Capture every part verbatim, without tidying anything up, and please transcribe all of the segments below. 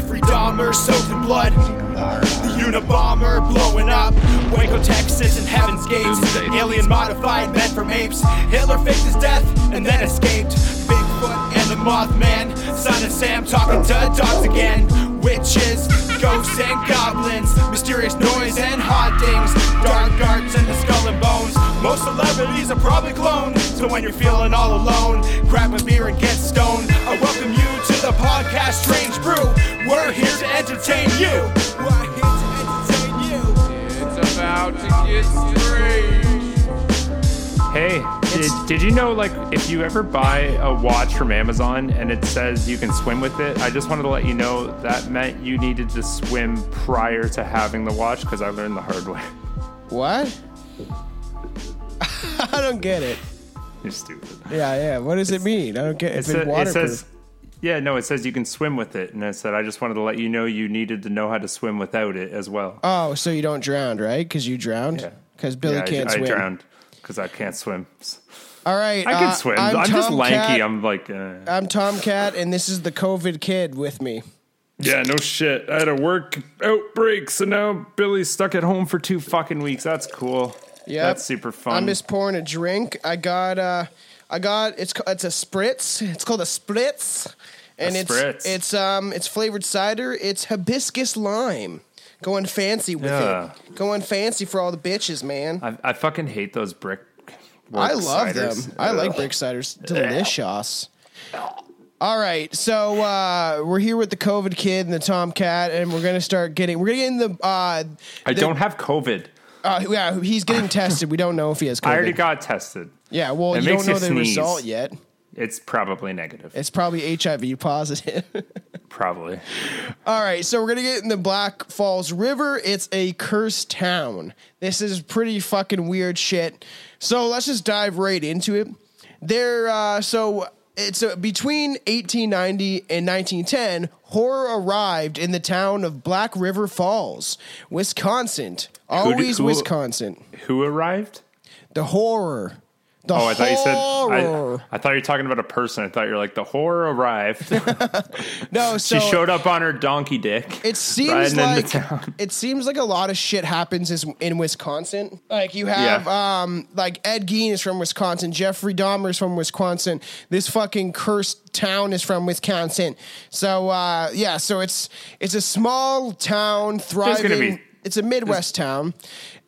Jeffrey Dahmer soaked in blood, the Unabomber blowing up, Waco, Texas and Heaven's Gates, alien modified men from apes, Hitler faked his death and then escaped, Bigfoot and the Mothman, Son of Sam talking to dogs again, witches, ghosts and goblins, mysterious noise and hauntings, dark arts and the skull and bones. Most celebrities are probably cloned, so when you're feeling all alone, grab a beer and get stoned. I welcome you to the podcast Strange Brew. We're here to entertain you. We're here to entertain you. It's about to get strange. Hey, did, did you know, like, if you ever buy a watch from Amazon and it says you can swim with it, I just wanted to let you know that meant you needed to swim prior to having the watch, because I learned the hard way. What? I don't get it. You're stupid. Yeah, yeah. What does it's, it mean? I don't get it. It's been waterproof. It says, yeah, no, it says you can swim with it. And I said, I just wanted to let you know you needed to know how to swim without it as well. Oh, so you don't drown, right? Because you drowned? Yeah. Because Billy yeah, can't I, swim. I drowned because I can't swim. All right. I can uh, swim. I'm, I'm just lanky. Cat. I'm like... Uh, I'm Tomcat, and this is the COVID kid with me. Yeah, no shit. I had a work outbreak, so now Billy's stuck at home for two fucking weeks. That's cool. Yeah, that's super fun. I'm just pouring a drink. I got uh, I got it's it's a spritz. It's called a spritz, and a it's spritz. it's um it's flavored cider. It's hibiscus lime. Going fancy with yeah. it. Going fancy for all the bitches, man. I, I fucking hate those brick. I love ciders. them. I like brick ciders. Delicious. All right, so uh, we're here with the COVID kid and the Tomcat, and we're gonna start getting. We're gonna get in the. Uh, the I don't have COVID. Uh, yeah, he's getting tested. We don't know if he has COVID. I already got tested. Yeah, well, it you don't know the sneeze. result yet. It's probably negative. It's probably H I V positive. Probably. All right, so we're going to get in the Black Falls River. It's a cursed town. This is pretty fucking weird shit. So let's just dive right into it. There, uh, so it's uh, between eighteen ninety and nineteen ten, horror arrived in the town of Black River Falls, Wisconsin. Always who, who, Wisconsin. Who arrived? The horror. The oh, I thought horror. you said. I, I thought you were talking about a person. I thought you were like the horror arrived. No, so she showed up on her donkey dick. It seems like it seems like a lot of shit happens is in Wisconsin. Like you have, yeah. um, like Ed Gein is from Wisconsin. Jeffrey Dahmer is from Wisconsin. This fucking cursed town is from Wisconsin. So uh, yeah, so it's it's a small town thriving. It's a Midwest there's, town.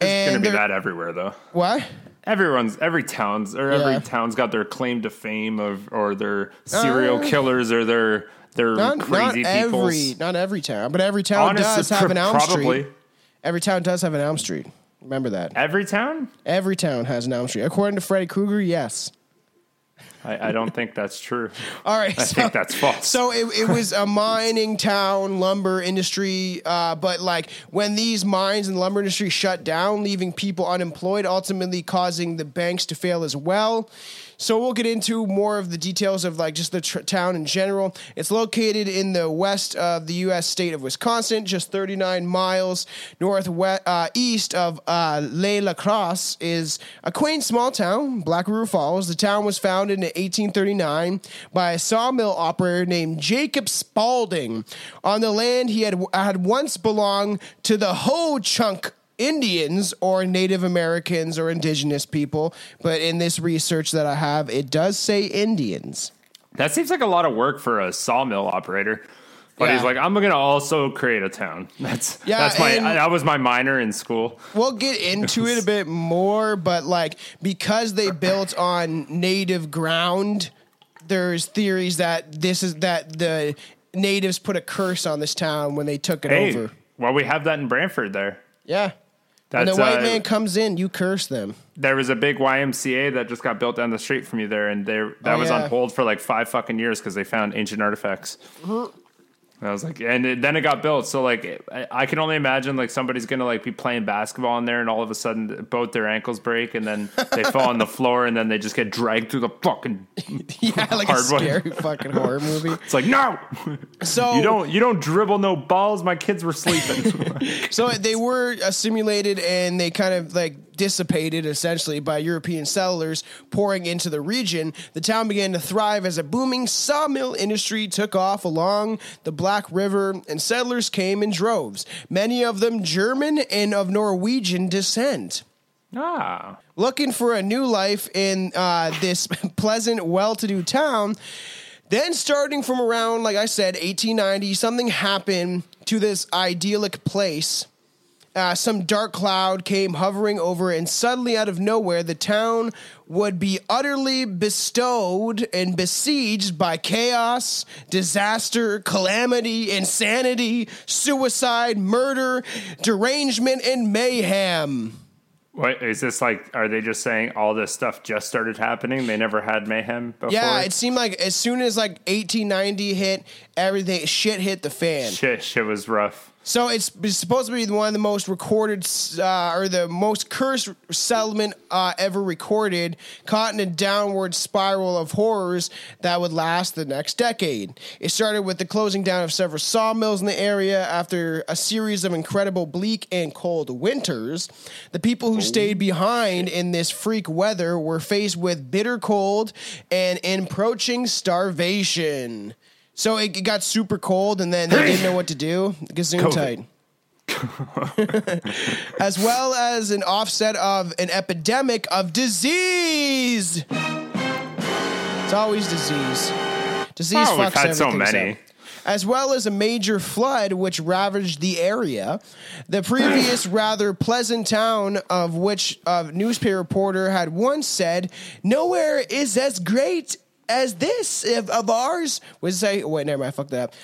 It's going to be that everywhere, though. What? Everyone's, every town's, or every yeah. town's got their claim to fame of, or their serial uh, killers, or their their not, crazy people. Not every town, but every town Honestly, does have an Elm probably. Street. Every town does have an Elm Street. Remember that. Every town? Every town has an Elm Street. According to Freddy Krueger, yes. I, I don't think that's true. All right. I so, think that's false. So it, it was a mining town, lumber industry. Uh, but like when these mines and lumber industry shut down, leaving people unemployed, ultimately causing the banks to fail as well. So we'll get into more of the details of like just the tr- town in general. It's located in the west of the U S state of Wisconsin, just thirty-nine miles northwest uh, east of uh, Les La Crosse is a quaint small town, Black River Falls. The town was founded in eighteen thirty-nine by a sawmill operator named Jacob Spaulding. On the land he had had once belonged to the Ho Chunk Indians or Native Americans or indigenous people, but in this research that I have, it does say Indians. That seems like a lot of work for a sawmill operator, but yeah. he's like, I'm going to also create a town. That's yeah, that's my that was my minor in school. We'll get into it a bit more, but like because they built on native ground, there's theories that this is that the natives put a curse on this town when they took it hey, over. Well, we have that in Brantford there. Yeah. That's, when the white uh, man comes in, you curse them. There was a big Y M C A that just got built down the street from you there, and they, that oh, was yeah. on hold for like five fucking years because they found ancient artifacts. Mm-hmm. And I was like, and it, then it got built. So like, I, I can only imagine like somebody's gonna like be playing basketball in there, and all of a sudden both their ankles break, and then they fall on the floor, and then they just get dragged through the fucking yeah, like a scary fucking horror movie. It's like no, so you don't you don't dribble no balls. My kids were sleeping, so they were assimilated, and they kind of like. dissipated essentially by European settlers pouring into the region, the town began to thrive as a booming sawmill industry took off along the Black River, and settlers came in droves, many of them German and of Norwegian descent. Ah. Looking for a new life in uh, this pleasant, well-to-do town. Then starting from around, like I said, eighteen ninety, something happened to this idyllic place. Uh, some dark cloud came hovering over, and suddenly out of nowhere, the town would be utterly bestowed and besieged by chaos, disaster, calamity, insanity, suicide, murder, derangement, and mayhem. What is this like? Are they just saying all this stuff just started happening? They never had mayhem before? Yeah, it seemed like as soon as like eighteen ninety hit, everything shit hit the fan. Shit, shit was rough. So it's supposed to be one of the most recorded uh, or the most cursed settlement uh, ever recorded, caught in a downward spiral of horrors that would last the next decade. It started with the closing down of several sawmills in the area after a series of incredible bleak and cold winters. The people who stayed behind in this freak weather were faced with bitter cold and approaching starvation. So it got super cold, and then they didn't know what to do. Gesundheit. As well as an offset of an epidemic of disease. It's always disease. Disease oh, fucks we've had so many. Up. As well as a major flood which ravaged the area. The previous rather pleasant town, of which a newspaper reporter had once said, "Nowhere is as great as this of, of ours was say wait never mind fuck that up.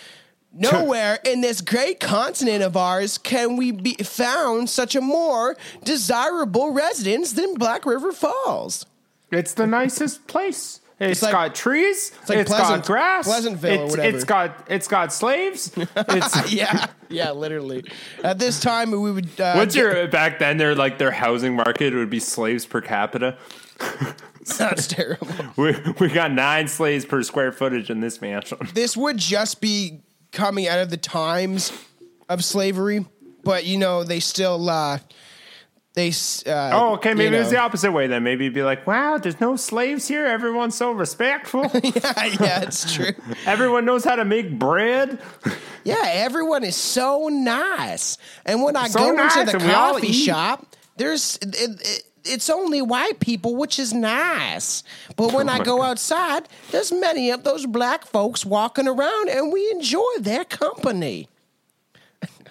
Nowhere in this great continent of ours can we be found such a more desirable residence than Black River Falls. It's the nicest place. It's, it's like, got trees. It's, like it's Pleasant, got grass. Pleasantville it's, or whatever. It's got it's got slaves. It's yeah, yeah, literally. At this time, we would. Uh, What's get, your back then? Their like their housing market would be slaves per capita. That's terrible. We we got nine slaves per square footage in this mansion. This would just be coming out of the times of slavery, but you know they still uh, they. Uh, oh, okay. Maybe you know. It was the opposite way then. Maybe it'd be like, wow, there's no slaves here. Everyone's so respectful. yeah, yeah, it's true. Everyone knows how to make bread. yeah, everyone is so nice. And when I so go nice into the coffee shop, there's. It, it, It's only white people, which is nice. But when oh I go God. outside, there's many of those black folks walking around, and we enjoy their company.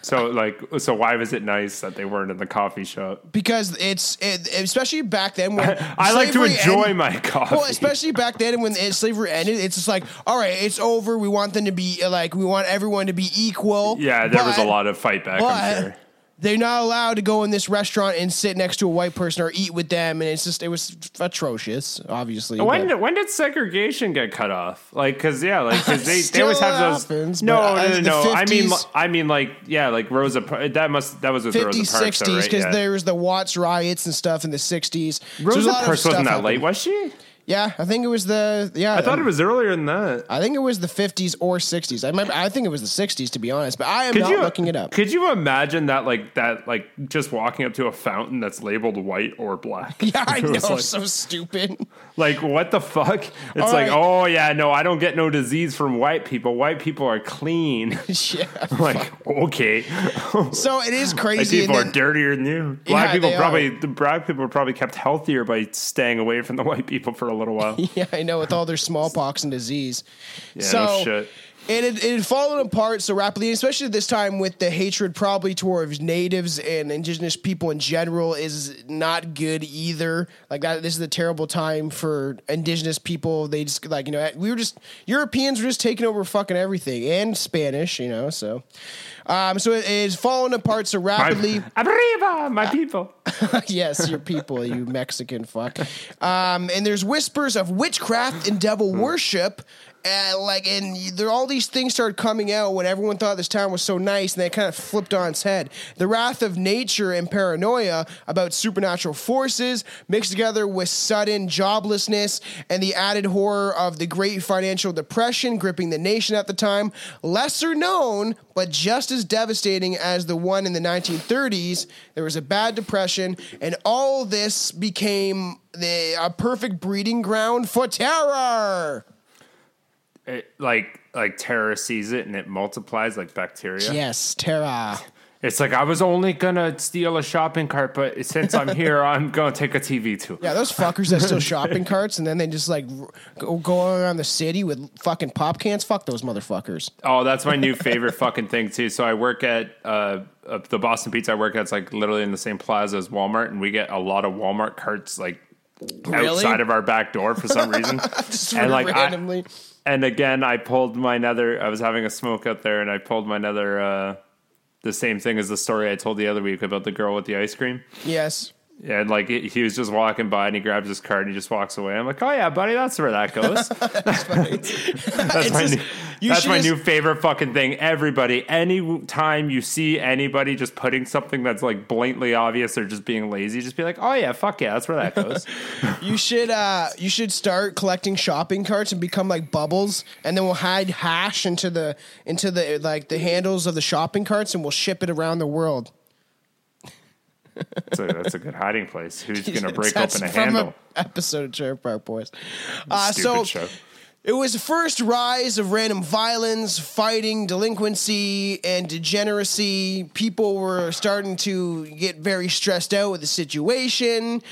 So, like, so why was it nice that they weren't in the coffee shop? Because it's, it, especially back then when I, I like to enjoy ended, my coffee. Well, especially back then when slavery ended, it's just like, all right, it's over. We want them to be like, we want everyone to be equal. Yeah, there but, was a lot of fight back. But, I'm sure. They're not allowed to go in this restaurant and sit next to a white person or eat with them, and it's just it was atrocious. Obviously, when did, when did segregation get cut off? Like, because yeah, like cause they, they always have those. Happens, no, no, no, no. fifties, I mean, I mean, like yeah, like Rosa. That must that was with fifties, Rosa Parks, sixties, because right? yeah. there was the Watts riots and stuff in the sixties. Rosa so Parks wasn't that happened. late, was she? Yeah, I think it was the yeah. I thought um, it was earlier than that. I think it was the fifties or sixties. I remember, I think it was the sixties to be honest, but I am could not you, looking it up. Could you imagine that like that like just walking up to a fountain that's labeled white or black? Yeah, I know, like, so stupid. Like what the fuck? It's All like, right. oh yeah, no, I don't get no disease from white people. White people are clean. yeah. like okay. so it is crazy. Like, people then, are dirtier than you. Black yeah, people probably are. the black people probably kept healthier by staying away from the white people for a little while. yeah, I know, with all their smallpox and disease. Yeah, so no shit. It had, it had fallen apart so rapidly, especially this time with the hatred probably towards natives and indigenous people in general is not good either. Like that, this is a terrible time for indigenous people. They just like, you know, we were just, Europeans were just taking over fucking everything and Spanish, you know, so. Um, so it is falling apart so rapidly. My, arriba, my people. yes, your people, you Mexican fuck. Um, and there's whispers of witchcraft and devil worship And like, and there, all these things started coming out when everyone thought this town was so nice, and they kind of flipped on its head. The wrath of nature and paranoia about supernatural forces mixed together with sudden joblessness and the added horror of the great financial depression gripping the nation at the time, lesser known, but just as devastating as the one in the nineteen thirties, there was a bad depression, and all this became the, a perfect breeding ground for terror. It, like, like terror sees it and it multiplies like bacteria. Yes, terror. It's like, I was only gonna steal a shopping cart, but since I'm here, I'm gonna take a T V too. Yeah, those fuckers that steal shopping carts and then they just like go, go around the city with fucking pop cans. Fuck those motherfuckers. Oh, that's my new favorite fucking thing too. So I work at uh, uh, the Boston Pizza I work at. It's like literally in the same plaza as Walmart, and we get a lot of Walmart carts like really? outside of our back door for some reason. Just and like randomly. I, And again, I pulled my nether. I was having a smoke out there, and I pulled my nether. Uh, the same thing as the story I told the other week about the girl with the ice cream. Yes. And like it, he was just walking by, and he grabs his card, and he just walks away. I'm like, oh yeah, buddy, that's where that goes. That's funny. That's my, just, new, that's my just... new favorite fucking thing. Everybody, any time you see anybody just putting something that's like blatantly obvious or just being lazy, just be like, oh yeah, fuck yeah, that's where that goes. You should uh, you should start collecting shopping carts and become like Bubbles, and then we'll hide hash into the into the like the handles of the shopping carts, and we'll ship it around the world. So that's a good hiding place. Who's gonna break that's open a from handle? A episode of Cherry Park Boys. Uh, so show. It was the first rise of random violence, fighting, delinquency, and degeneracy. People were starting to get very stressed out with the situation.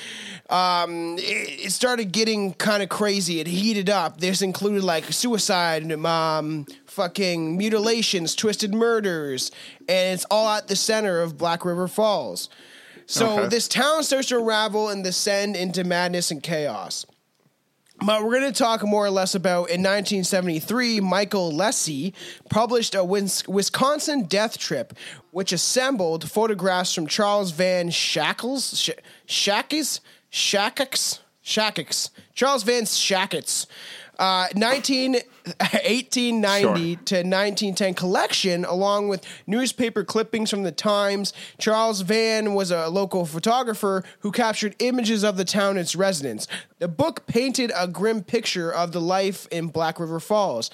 Um, it, it started getting kind of crazy. It heated up. This included like suicide, um, fucking mutilations, twisted murders, and it's all at the center of Black River Falls. So okay. This town starts to unravel and descend into madness and chaos. But we're going to talk more or less about, in nineteen seventy-three, Michael Lesy published a Wisconsin Death Trip, which assembled photographs from Charles Van Shackles, Sh- Shackles, Shackles, Shackles, Charles Van Schaick, Uh, nineteen, eighteen ninety sure. to nineteen ten collection, along with newspaper clippings from the Times. Charles Van was a local photographer who captured images of the town and its residents. The book painted a grim picture of the life in Black River Falls,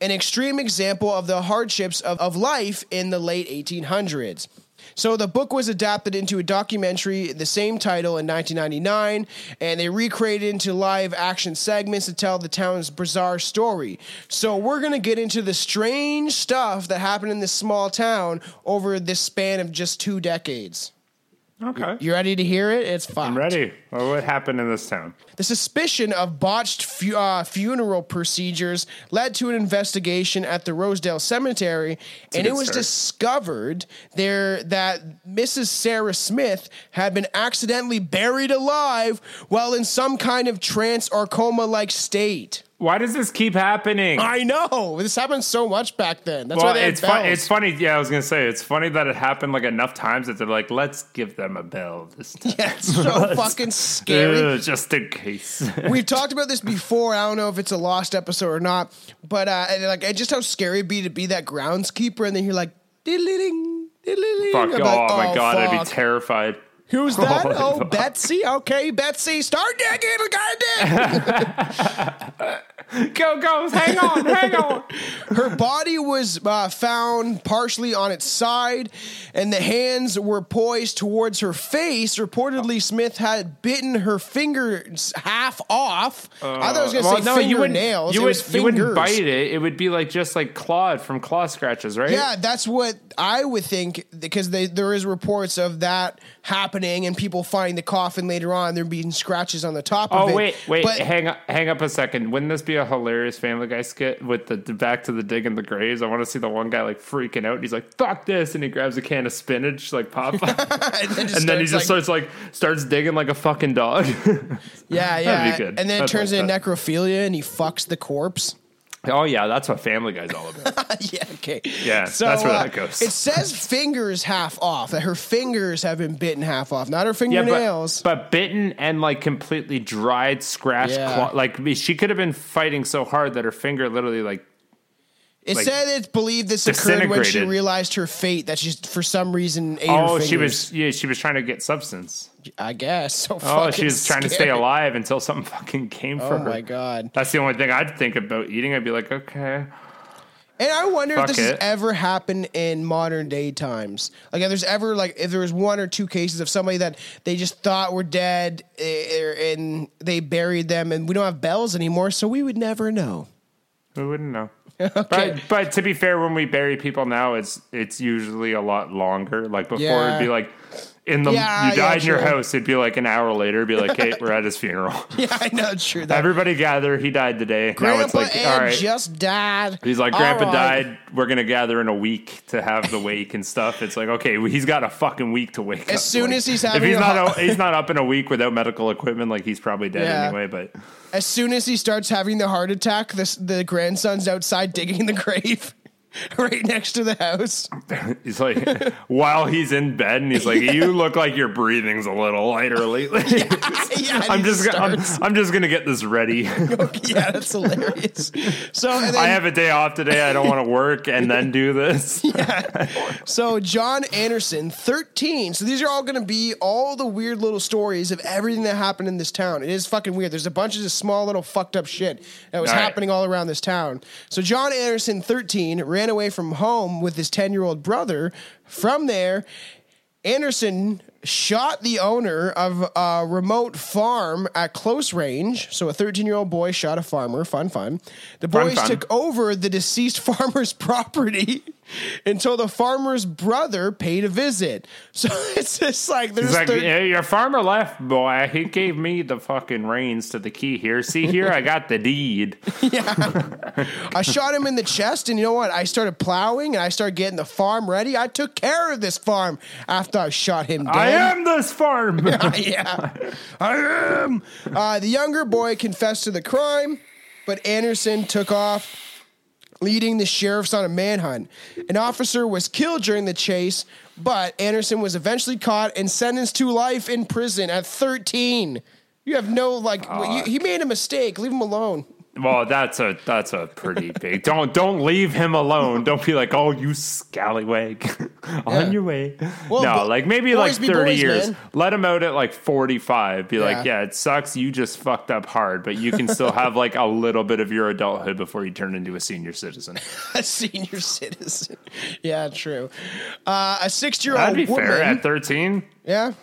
an extreme example of the hardships of, of life in the late eighteen hundreds. So the book was adapted into a documentary, the same title, in nineteen ninety-nine, and they recreated into live action segments to tell the town's bizarre story. So we're going to get into the strange stuff that happened in this small town over this span of just two decades. Okay. You ready to hear it? It's fine. I'm ready. Well, what happened in this town? The suspicion of botched fu- uh, funeral procedures led to an investigation at the Rosedale Cemetery, That's and it was start. discovered there that Missus Sarah Smith had been accidentally buried alive while in some kind of trance or coma-like state. Why does this keep happening? I know. This happened so much back then. That's well, why they had it's bells. Fun, it's funny. Yeah, I was going to say, it's funny that it happened like enough times that they're like, let's give them a bell this time. Yeah, it's so fucking scary. Ew, just in case. We've talked about this before. I don't know if it's a lost episode or not, but uh, and like, and just how scary it'd be to be that groundskeeper, and then you're like, diddly-ding, diddly-ding. Fuck, oh, like, oh my God, fuck. I'd be terrified. Who's that? Holy oh, fuck. Betsy. Okay, Betsy. Start digging. Goddamn. Go, go. Hang on. Hang on. Her body was uh, found partially on its side, and the hands were poised towards her face. Reportedly, Smith had bitten her fingers half off. Uh, I thought I was going to well, say no, fingernails. You, wouldn't, you, would, you wouldn't bite it. It would be like just like clawed from claw scratches, right? Yeah, that's what I would think, because they, there is reports of that happening. And people find the coffin later on, there being scratches on the top oh, of it. Oh, wait, wait, but hang up, hang up a second. Wouldn't this be a hilarious Family Guy skit with the, the back to the dig in the graves? I want to see the one guy like freaking out. And he's like, fuck this. And he grabs a can of spinach, like pop. and then, and then he just like, starts like, starts digging like a fucking dog. Yeah, yeah. That'd be good. And then it I'd turns like into that. necrophilia, and he fucks the corpse. Oh, yeah, that's what Family Guy's all about. yeah, okay. Yeah, so, that's where uh, that goes. It says fingers half off, that her fingers have been bitten half off, not her fingernails. Yeah, but, but bitten and, like, completely dried, scratched. Yeah. Claw, like, she could have been fighting so hard that her finger literally, like, It like, said it's believed this occurred when she realized her fate, that she, for some reason, ate oh, her fingers. she was yeah, she was trying to get substance. I guess. So oh, she was scary. trying to stay alive until something fucking came oh for her. Oh, my God. That's the only thing I'd think about eating. I'd be like, okay. And I wonder Fuck if this it. has ever happened in modern day times. Like, if there's ever, like, if there was one or two cases of somebody that they just thought were dead and they buried them, and we don't have bells anymore, so we would never know. We wouldn't know. Okay. But but to be fair, when we bury people now, it's it's usually a lot longer. Like before, yeah. it'd be like in the yeah, you died yeah, in true. your house. It'd be like an hour later. It'd be like, hey, we're at his funeral. Yeah, I know, true. That. Everybody gather. He died today. Grandpa now it's like, Ed all right, just died. He's like, Grandpa right. died. We're gonna gather in a week to have the wake and stuff. It's like, okay, well, he's got a fucking week to wake. As up. soon like, as he's having, if he's a not ho- he's not up in a week without medical equipment, like he's probably dead yeah. anyway. But. As soon as he starts having the heart attack, this, the grandson's outside digging the grave right next to the house. He's like, while he's in bed, and he's like, yeah. "You look like your breathing's a little lighter lately." yeah, yeah, I'm just, gonna, I'm, I'm just gonna get this ready. yeah, that's hilarious. So and then, I have a day off today. I don't want to work and then do this. yeah. So John Anderson, thirteen. So these are all gonna be all the weird little stories of everything that happened in this town. It is fucking weird. There's a bunch of just small little fucked up shit that was all happening right. all around this town. So John Anderson, thirteen, ran away from home with his ten-year-old brother. From there, Anderson shot the owner of a remote farm at close range. So a thirteen-year-old boy shot a farmer. Fun, fun. The boys fun, fun. took over the deceased farmer's property until the farmer's brother paid a visit. So it's just like... there's like, thir- yeah, your farmer left, boy. He gave me the fucking reins to the key here. See here, I got the deed. Yeah. I shot him in the chest, and you know what? I started plowing, and I started getting the farm ready. I took care of this farm after I shot him down. I am this farm! yeah, yeah. I am! Uh, the younger boy confessed to the crime, but Anderson took off, leading the sheriffs on a manhunt. An officer was killed during the chase, but Anderson was eventually caught and sentenced to life in prison at thirteen. You have no, like, uh, you, he made a mistake. Leave him alone. Well, that's a that's a pretty big... Don't don't leave him alone. Don't be like, oh, you scallywag. on yeah. your way. Well, no, like, maybe like thirty boys, years. Man. Let him out at like forty-five. Be yeah. like, yeah, it sucks. You just fucked up hard, but you can still have like a little bit of your adulthood before you turn into a senior citizen. a senior citizen. Yeah, true. Uh, a sixty-year-old woman... That'd be woman, fair at thirteen. Yeah.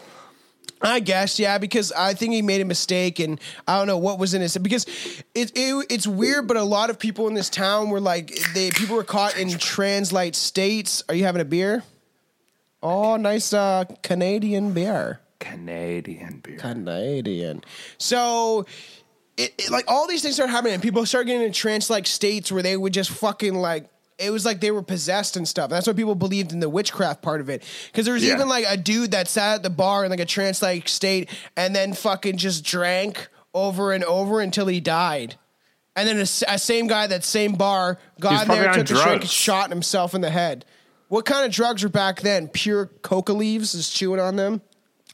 I guess, yeah, because I think he made a mistake, and I don't know what was in his... Because it, it it's weird, but a lot of people in this town were like... they People were caught in trans-light states. Are you having a beer? Oh, nice uh, Canadian beer. Canadian beer. Canadian. So... It, it, like, all these things started happening, and people started getting in trans-like states where they would just fucking, like... It was like they were possessed and stuff. That's what people believed in the witchcraft part of it. Because there was yeah. even like a dude that sat at the bar in like a trance-like state and then fucking just drank over and over until he died. And then a, a same guy, that same bar, got there, took a drink, shot himself in the head. What kind of drugs were back then? Pure coca leaves, just chewing on them?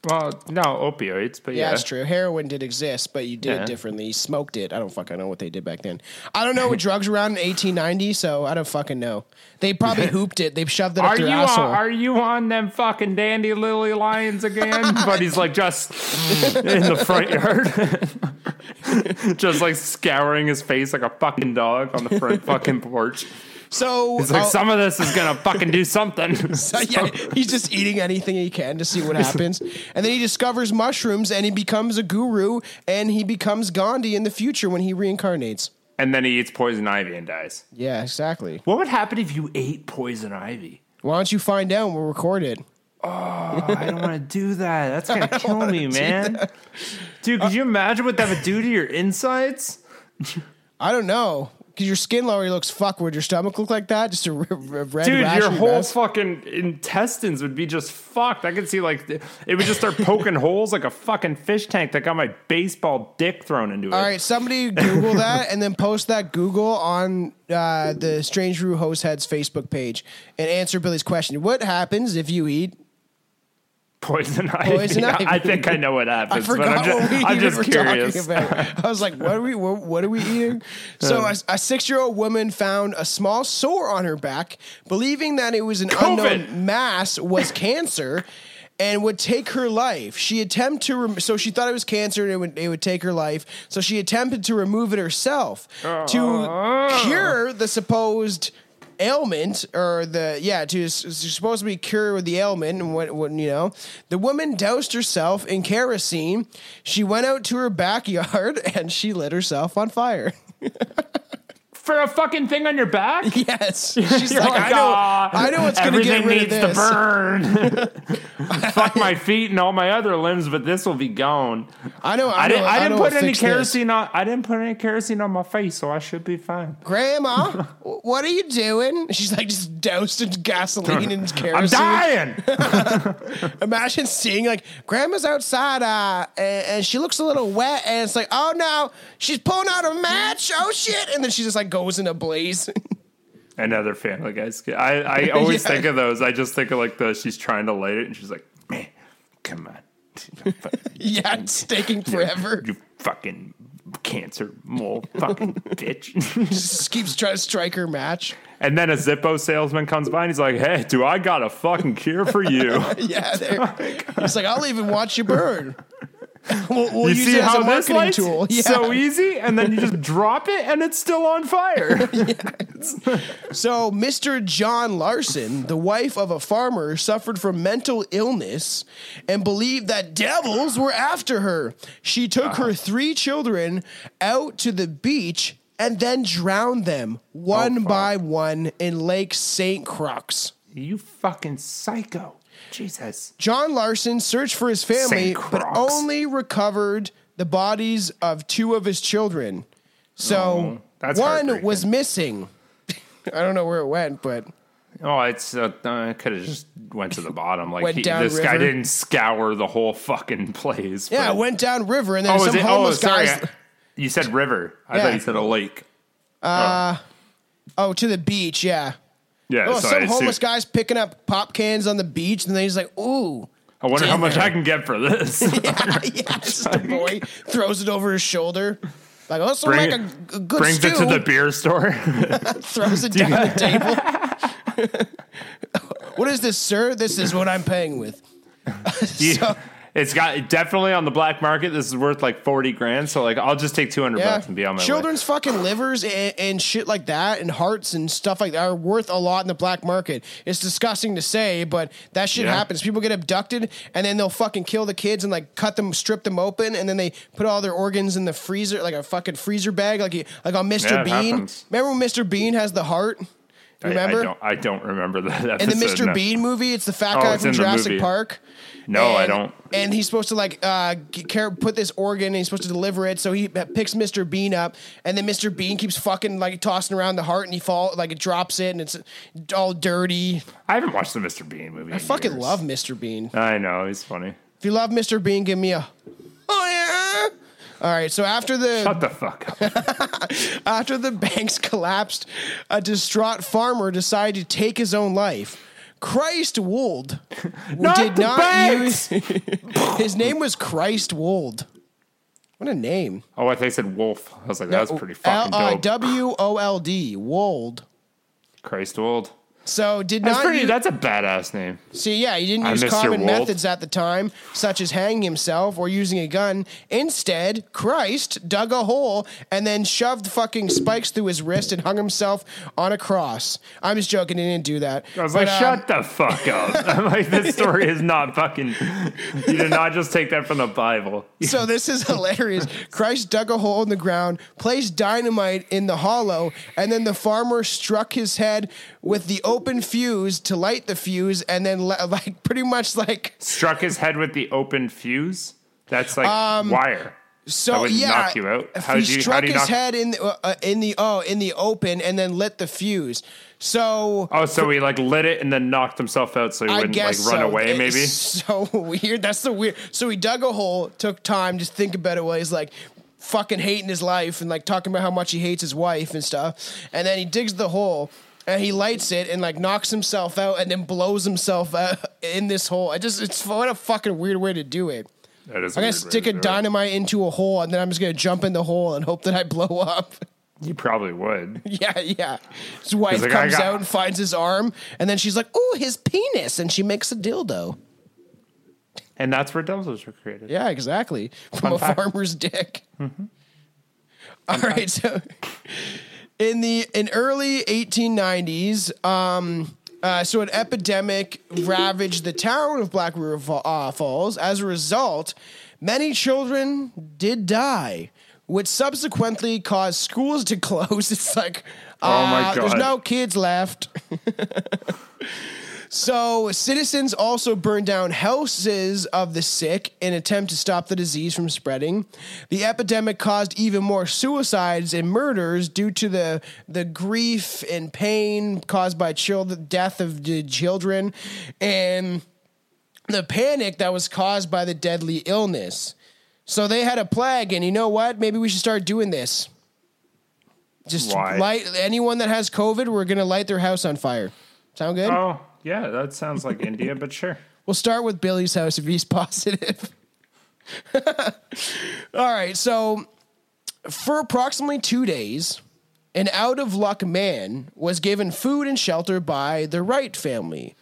Well, no, opioids, but yeah. Yeah, that's true. Heroin did exist, but you did yeah. it differently. You smoked it. I don't fucking know what they did back then. I don't know what drugs were around in eighteen ninety, so I don't fucking know. They probably hooped it. They shoved it up are their you asshole. On, are you on them fucking dandy lily lions again? But he's like just in the front yard. Just like scouring his face like a fucking dog on the front fucking porch. So he's like, uh, some of this is going to fucking do something. So, yeah, he's just eating anything he can to see what happens. And then he discovers mushrooms and he becomes a guru and he becomes Gandhi in the future when he reincarnates. And then he eats poison ivy and dies. Yeah, exactly. What would happen if you ate poison ivy? Why don't you find out and we'll record it? Oh, I don't want to do that. That's going to kill me, man. That. Dude, could uh, you imagine what that would do to your insides? I don't know. because your skin already looks fuckward. Your stomach look like that, just a r- r- red. Dude, your whole mess. Fucking intestines would be just fucked. I could see like it would just start poking holes like a fucking fish tank that got my baseball dick thrown into it. All right, somebody Google that and then post that Google on uh, the Strangeroo Hoseheads Facebook page and answer Billy's question: what happens if you eat poison ivy? Poison ivy. I think I know what happens. I forgot but I'm what just, we I'm just curious. Talking about. I was like, what are we, what, what are we eating? So a, a six-year-old woman found a small sore on her back, believing that it was an COVID. Unknown mass was cancer and would take her life. She attempted to, rem- so she thought it was cancer and it would, it would take her life. So she attempted to remove it herself uh, to cure the supposed ailment or the yeah to supposed to be cured with the ailment. And what, what you know, the woman doused herself in kerosene. She went out to her backyard and she lit herself on fire for a fucking thing on your back. Yes, she's like, like I, know, I know it's gonna get rid of this. Everything needs to burn. Fuck my feet and all my other limbs, but this will be gone. I know. I, I know, didn't. I, I didn't put any kerosene this. on. I didn't put any kerosene on my face, so I should be fine. Grandma, what are you doing? She's like just doused in gasoline and kerosene. I'm dying. Imagine seeing like Grandma's outside, uh, and, and she looks a little wet, and it's like, oh no, she's pulling out a match. Oh shit! And then she's just like. Goes in a blaze. Another Family Guys. I, I always yeah. think of those. I just think of like the she's trying to light it and she's like, man, come on. Yeah, it's taking forever. You fucking cancer mole fucking bitch. Just keeps trying to strike her match. And then a Zippo salesman comes by and he's like, hey, do I got a fucking cure for you? Yeah. He's like, I'll even watch you burn. We'll, we'll you see how this light's tool. Yeah. So easy, and then you just drop it, and it's still on fire. Yes. So Mister John Larson, the wife of a farmer, suffered from mental illness and believed that devils were after her. She took uh-huh. her three children out to the beach and then drowned them one oh, by one in Lake Saint Croix. You fucking psycho. Jesus. John Larson searched for his family, but only recovered the bodies of two of his children. So oh, one was missing. I don't know where it went, but oh, it's uh, it could have just went to the bottom. Like he, this river. Guy didn't scour the whole fucking place. Yeah, but... it went down river, and then oh, some it, homeless oh, sorry, guys. I, you said river. I yeah. thought you said a lake. Uh, oh. oh, to the beach. Yeah. Yeah, oh, so some homeless guy's picking up pop cans on the beach, and then he's like, ooh. I wonder how much I can get for this. Yeah, yeah, just a boy throws it over his shoulder. Like, oh, this will make a, a good brings stew. Brings it to the beer store. Throws it down the table. What is this, sir? This is what I'm paying with. So, it's got definitely on the black market. This is worth like forty grand. So like, I'll just take two hundred yeah. bucks and be on my children's way. Fucking livers and, and shit like that, and hearts and stuff like that are worth a lot in the black market. It's disgusting to say, but that shit yeah. happens. People get abducted, and then they'll fucking kill the kids and like cut them, strip them open, and then they put all their organs in the freezer, like a fucking freezer bag, like he, like on Mister yeah, Bean. Happens. Remember when Mister Bean has the heart? Remember? I, I, don't, I don't remember that episode. In the Mister No. Bean movie, it's the fat guy oh, from Jurassic Park. No, and, I don't. And he's supposed to like uh, get, put this organ, and he's supposed to deliver it. So he picks Mister Bean up, and then Mister Bean keeps fucking like tossing around the heart, and he fall like it drops it, and it's all dirty. I haven't watched the Mister Bean movie. I fucking years. love Mister Bean. I know, he's funny. If you love Mister Bean, give me a. Oh yeah. All right, so after the... Shut the fuck up. After the banks collapsed, a distraught farmer decided to take his own life. Christ Wold not did not banks! use... His name was Christ Wold. What a name. Oh, I thought they said Wolf. I was like, no, that's pretty fucking L- dope. W O L D, Wold. Christ Wold. So did that's not pretty, use, that's a badass name. See, yeah, he didn't use common methods at the time, such as hanging himself or using a gun. Instead, Christ dug a hole and then shoved fucking spikes through his wrist and hung himself on a cross. I'm just joking, he didn't do that. I was but, like, um, shut the fuck up. I'm like, this story is not fucking. You did not just take that from the Bible. So this is hilarious. Christ dug a hole in the ground, placed dynamite in the hollow, and then the farmer struck his head with the open fuse to light the fuse, and then le- like pretty much like struck his head with the open fuse. That's like um, wire. So, how would yeah, knock you out? How he do you, struck how do you his knock- head in the, uh, in the oh in the open and then lit the fuse. So oh, so he like lit it and then knocked himself out, so he wouldn't like run so. away. It maybe is so weird. That's the weird. So he dug a hole, took time to think about it while he's like fucking hating his life and like talking about how much he hates his wife and stuff. And then he digs the hole and he lights it and like knocks himself out and then blows himself out in this hole. I just it's what a fucking weird way to do it. I'm gonna stick a dynamite into a hole, and then I'm just gonna jump in the hole and hope that I blow up. You probably would. Yeah, yeah. His wife like, comes got- out and finds his arm, and then she's like, "Oh, his penis!" and she makes a dildo. And that's where dildos were created. Yeah, exactly. From Fun a fact. farmer's dick. Mm-hmm. All fact. right. So, in the in early eighteen nineties. Um, Uh, so an epidemic ravaged the town of Black River uh, Falls. As a result, many children did die, which subsequently caused schools to close. It's like, uh, oh my God, there's no kids left. So citizens also burned down houses of the sick in an attempt to stop the disease from spreading. The epidemic caused even more suicides and murders due to the the grief and pain caused by child death of the children and the panic that was caused by the deadly illness. So they had a plague, and you know what? Maybe we should start doing this. Just Why? light anyone that has COVID, we're going to light their house on fire. Sound good? Oh. Yeah, that sounds like India, but sure. We'll start with Billy's house if he's positive. All right, so for approximately two days, an out-of-luck man was given food and shelter by the Wright family.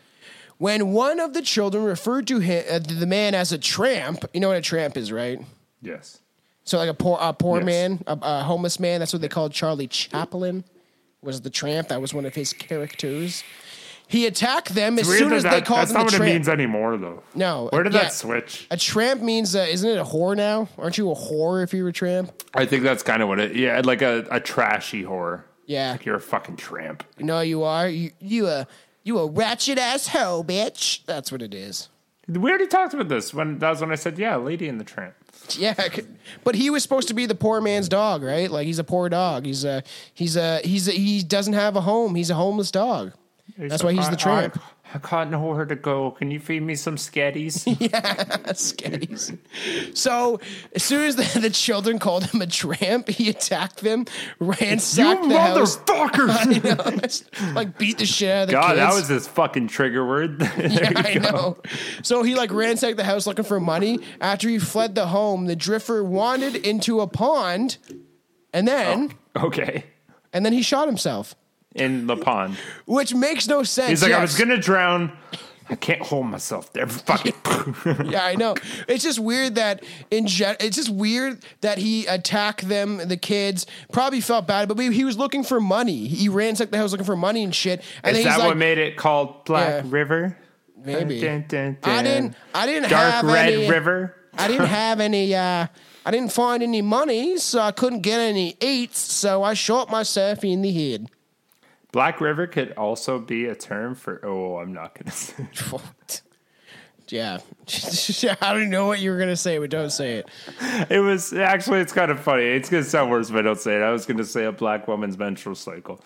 When one of the children referred to him, uh, the man as a tramp, you know what a tramp is, right? Yes. So like a poor, a poor yes. man, a, a homeless man, that's what they called Charlie Chaplin, was the tramp. That was one of his characters. He attacked them as soon as that, they called him a tramp. That's not what it means anymore, though. No. Where did yeah. that switch? A tramp means, uh, isn't it a whore now? Aren't you a whore if you were a tramp? I think that's kind of what it, yeah, like a, a trashy whore. Yeah. Like you're a fucking tramp. No, you are. You you a, you a ratchet-ass hoe, bitch. That's what it is. We already talked about this. When That was when I said, yeah, Lady and the Tramp. Yeah, but he was supposed to be the poor man's dog, right? Like he's a poor dog. He's a, he's a, he's a, he doesn't have a home. He's a homeless dog. He's That's why he's the tramp. I, I can't know where to go. Can you feed me some sketties? Yeah, sketties. So as soon as the, the children called him a tramp, he attacked them, ransacked you the house. You motherfuckers! Like beat the shit out of the God, kids. God, that was his fucking trigger word. Yeah, I go. know. So he like ransacked the house looking for money. After he fled the home, the drifter wandered into a pond, and then oh, okay, and then he shot himself. In the pond. Which makes no sense. He's like, yes. I was going to drown. I can't hold myself there. Fucking. Yeah, I know. It's just weird that in gen- it's just weird that he attacked them, the kids. Probably felt bad, but he was looking for money. He ransacked the house looking for money and shit. And Is that like, what made it called Black yeah, River? Maybe. Dun, dun, dun, dun. I didn't I didn't Dark have Red any, River. I didn't have any uh I didn't find any money, so I couldn't get any eats, so I shot myself in the head. Black River could also be a term for, oh, I'm not going to say it. Yeah. I don't know what you were going to say, but don't say it. It was, actually, it's kind of funny. It's going to sound worse if I don't say it. I was going to say a black woman's menstrual cycle.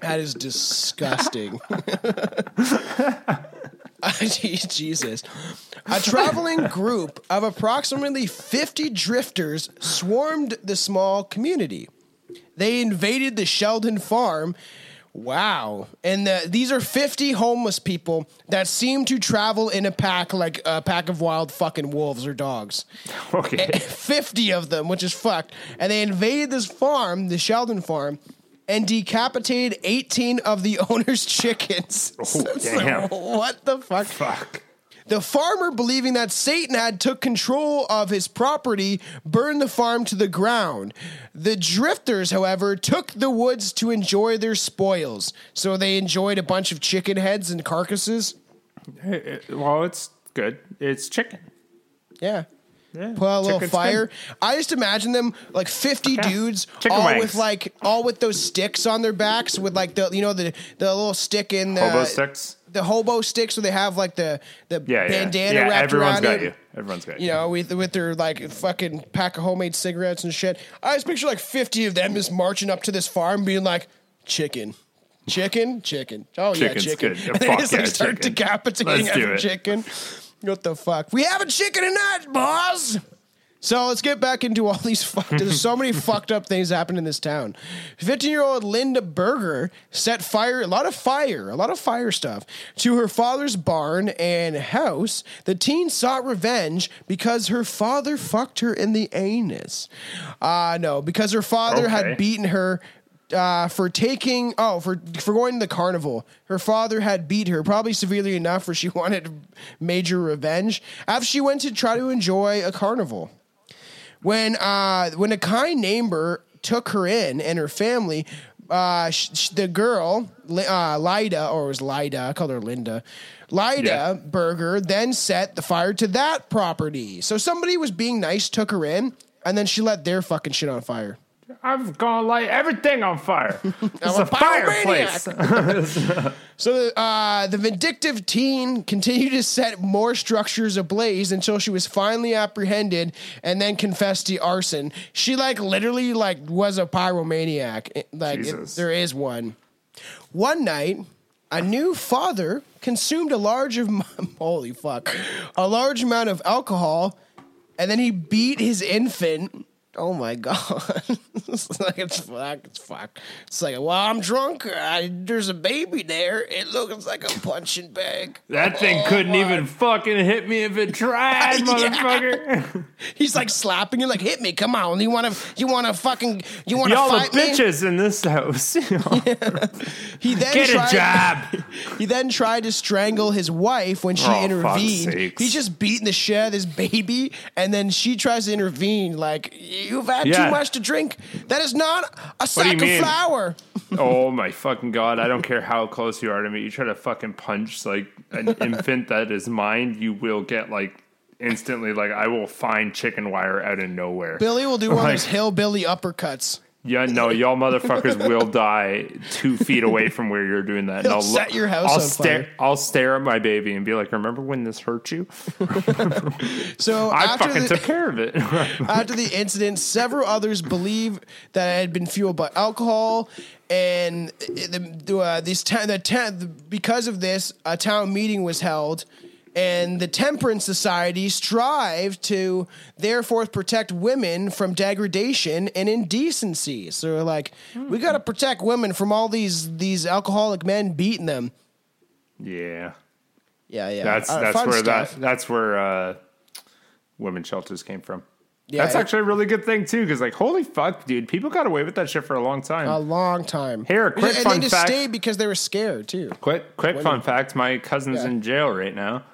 That is disgusting. Jesus. A traveling group of approximately fifty drifters swarmed the small community. They invaded the Sheldon farm. Wow. And the, these are fifty homeless people that seem to travel in a pack like a pack of wild fucking wolves or dogs. Okay. fifty of them, which is fucked. And they invaded this farm, the Sheldon farm, and decapitated eighteen of the owner's chickens. Oh, so damn. Like, what the fuck? Fuck. The farmer, believing that Satan had took control of his property, burned the farm to the ground. The drifters, however, took the woods to enjoy their spoils. So they enjoyed a bunch of chicken heads and carcasses. Well, it's good. It's chicken. Yeah. Yeah, put out a little fire. Skin. I just imagine them like fifty yeah. dudes, chicken all wings. with like all with those sticks on their backs, with like the you know the the little stick in the hobo sticks, the hobo sticks where they have like the the yeah, bandana yeah. Yeah, wrapped everyone's around got it. You. Everyone's got, you know, with with their like fucking pack of homemade cigarettes and shit. I just picture like fifty of them just marching up to this farm, being like, chicken. Chicken, chicken. Oh, Chicken's yeah, chicken. Good. And they just like, yeah, start chicken. decapitating Let's every chicken. What the fuck? We having chicken tonight, boss. So let's get back into all these fucked... There's so many fucked up things happened in this town. fifteen-year-old Linda Berger set fire... A lot of fire. A lot of fire stuff. To her father's barn and house. The teen sought revenge because her father fucked her in the anus. Uh, no, because her father okay. had beaten her... Uh, for taking oh for for going to the carnival. Her father had beat her probably severely enough where she wanted major revenge after she went to try to enjoy a carnival. When uh when a kind neighbor took her in and her family, uh sh- sh- the girl uh, Lyda or it was Lyda I called her Linda Lyda yeah. Berger then set the fire to that property. So somebody was being nice, took her in, and then she let their fucking shit on fire. I'm gonna light everything on fire. It's a, a fireplace. So uh, the vindictive teen continued to set more structures ablaze until she was finally apprehended and then confessed to arson. She like literally like was a pyromaniac. Like it, there is one. One night, a new father consumed a large of holy fuck, a large amount of alcohol, and then he beat his infant. Oh my god! It's like it's fuck, it's fuck. It's like, well, I'm drunk. I, there's a baby there. It looks like a punching bag. That thing oh, couldn't my. even fucking hit me if it tried, motherfucker. He's like slapping you, like hit me, come on. You want to? You want to fucking? You want to fight me? Y'all the bitches in this house. Yeah. He then get tried, a job. He then tried to strangle his wife when she oh, intervened. He's just beating the shit out of this baby, and then she tries to intervene, like. You've had yeah. too much to drink. That is not a sack of flour. Oh, my fucking God. I don't care how close you are to me. You try to fucking punch, like, an infant that is mine, you will get, like, instantly, like, I will find chicken wire out of nowhere. Billy will do one like, of those hillbilly uppercuts. Yeah, no, y'all motherfuckers will die two feet away from where you're doing that. He'll and I'll set look, your house I'll on stare, fire. I'll stare at my baby and be like, remember when this hurt you? So I fucking the, took care of it. After the incident, several others believe that it had been fueled by alcohol. And the, uh, these ta- the ta- because of this, a town meeting was held. And the temperance society strive to therefore protect women from degradation and indecency. So they're like, mm-hmm. we got to protect women from all these these alcoholic men beating them. Yeah. Yeah, yeah. That's uh, that's where that, that's where uh, women's shelters came from. Yeah, that's yeah. actually a really good thing, too, because, like, holy fuck, dude, people got away with that shit for a long time. A long time. Here, quick yeah, fun fact. And they just fact. stayed because they were scared, too. Quick, quick women. fun fact. My cousin's yeah. in jail right now.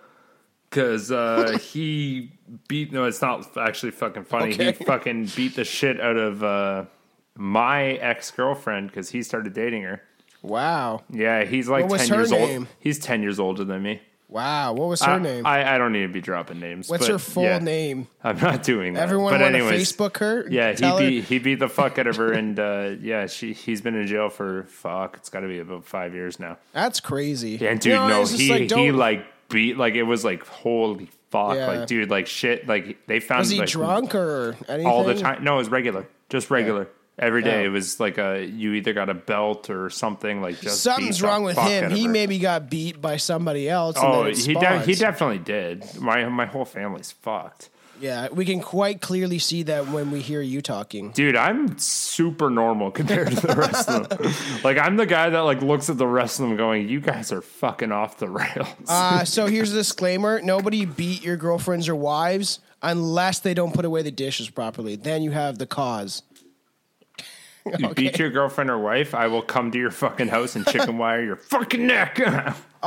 Because uh, he beat... No, it's not actually fucking funny. Okay. He fucking beat the shit out of uh, my ex-girlfriend because he started dating her. Wow. Yeah, he's like ten years name? old. He's ten years older than me. Wow. What was her I, name? I, I don't need to be dropping names. What's but her full yeah, name? I'm not doing that. Everyone but want anyways, to Facebook her? Yeah, he beat, he beat the fuck out of her. And uh, yeah, she he's been in jail for... Fuck, it's got to be about five years now. That's crazy. Yeah, dude, you know, no, he like... He, like beat like it was like holy fuck yeah. like dude like shit like they found was he like, drunk or anything all the time? No, it was regular, just regular yeah. every day yeah. It was like a you either got a belt or something like just something's wrong with him. He maybe got beat by somebody else. Oh, and he de- he definitely did. My my whole family's fucked. Yeah, we can quite clearly see that when we hear you talking. Dude, I'm super normal compared to the rest of them. Like, I'm the guy that, like, looks at the rest of them going, you guys are fucking off the rails. Uh, so here's a disclaimer. Nobody beat your girlfriends or wives unless they don't put away the dishes properly. Then you have the cause. Okay. You beat your girlfriend or wife, I will come to your fucking house and chicken wire your fucking neck.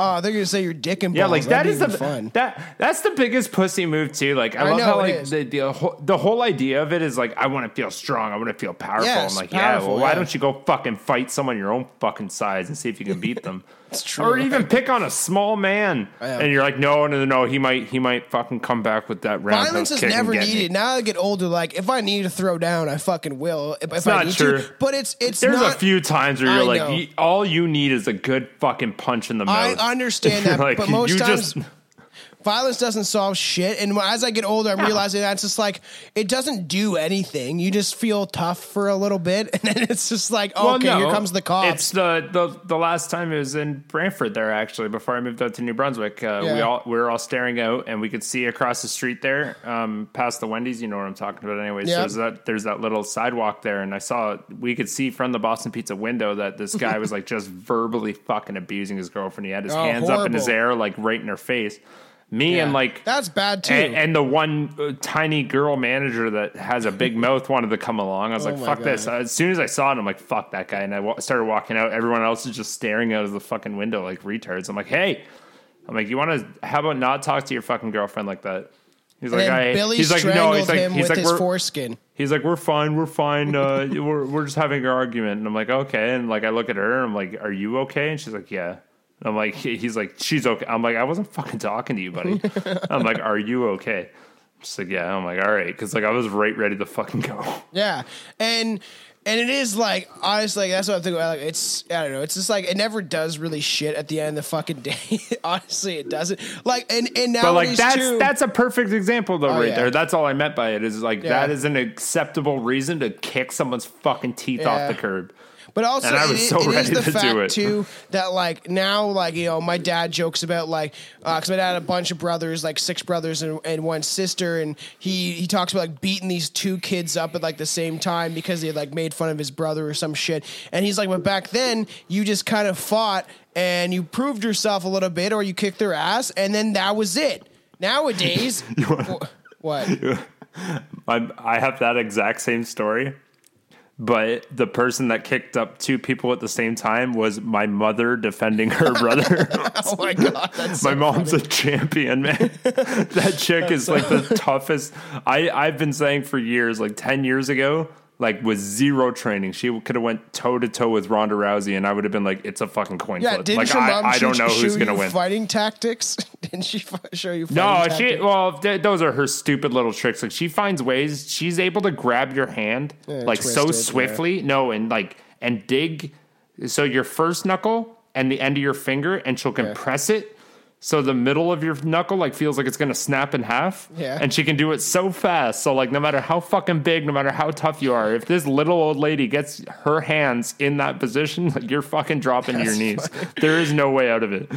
Oh, they're gonna say you're dick and balls. Yeah, like that That'd is the fun. that that's the biggest pussy move too. Like I, I love know, how like the, the whole the whole idea of it is like I want to feel strong, I want to feel powerful. Yes, I'm like, powerful, yeah, well, yeah. why don't you go fucking fight someone your own fucking size and see if you can beat them? It's true. Or even pick on a small man, and you're like, no, no, no, no, he might, he might fucking come back with that roundhouse kick. Violence is never needed. Me. Now I get older, like if I need to throw down, I fucking will. If, it's if not I need true. to, but it's it's. There's not, a few times where you're I like, you, all you need is a good fucking punch in the mouth. I understand that, like, but most you times, just... Violence doesn't solve shit. And as I get older, I'm no. realizing that's just like, it doesn't do anything. You just feel tough for a little bit. And then it's just like, oh, well, okay, no. here comes the cops. It's the, the, the last time it was in Brantford there, actually, before I moved out to New Brunswick, uh, yeah. we all, we were all staring out and we could see across the street there, um, past the Wendy's, you know what I'm talking about anyways. Yep. There's that, there's that little sidewalk there. And I saw, we could see from the Boston Pizza window that this guy was like just verbally fucking abusing his girlfriend. He had his oh, hands horrible. up in his air, like right in her face. Me yeah, and like that's bad too. And, and the one uh, tiny girl manager that has a big mouth wanted to come along. I was oh like, "Fuck God. this!" As soon as I saw it, I'm like, "Fuck that guy!" And I w- started walking out. Everyone else is just staring out of the fucking window like retards. I'm like, "Hey," I'm like, "You want to? How about not talk to your fucking girlfriend like that?" He's and like, I, Billy he's like, no, he's like, he's like, his we're, foreskin. He's like, we're fine. We're fine. Uh, we're, we're just having an argument. And I'm like, okay. And like, I look at her and I'm like, are you okay? And she's like, yeah. And I'm like, he's like, she's okay. I'm like, I wasn't fucking talking to you, buddy. I'm like, are you okay? She's like, yeah. I'm like, all right. Cause like, I was right ready to fucking go. Yeah. And, and it is like, honestly, that's what I'm thinking about. Like, it's, I don't know. It's just like, it never does really shit at the end of the fucking day. Honestly, it doesn't. Like, and, and now, but like, that's, too- that's a perfect example though, oh, right yeah. there. That's all I meant by it is like, yeah. that is an acceptable reason to kick someone's fucking teeth yeah. off the curb. But also, and I was it, so it ready is the to fact, do it. too, that, like, now, like, you know, my dad jokes about, like, because uh, my dad had a bunch of brothers, like, six brothers and, and one sister, and he, he talks about, like, beating these two kids up at, like, the same time because they had, like, made fun of his brother or some shit. And he's like, but back then, you just kind of fought, and you proved yourself a little bit, or you kicked their ass, and then that was it. Nowadays, wanna, what? You, I'm, I have that exact same story. But the person that kicked up two people at the same time was my mother defending her brother. Oh my God. That's so my mom's funny. A champion, man. That chick that's is so like the toughest. I, I've been saying for years, like ten years ago, like with zero training, she could have went toe to toe with Ronda Rousey and I would have been like, it's a fucking coin flip. Yeah, didn't like, your mom I, I don't know who's going to win. Fighting tactics? Didn't she show you fighting no, tactics? No, she, well, th- those are her stupid little tricks. Like she finds ways, she's able to grab your hand yeah, like so it, swiftly. Yeah. No, and like, and dig. So your first knuckle and the end of your finger and she'll compress yeah. it. So the middle of your knuckle like feels like it's going to snap in half yeah. and she can do it so fast. So like no matter how fucking big, no matter how tough you are, if this little old lady gets her hands in that position, like you're fucking dropping That's to your knees. Funny. There is no way out of it.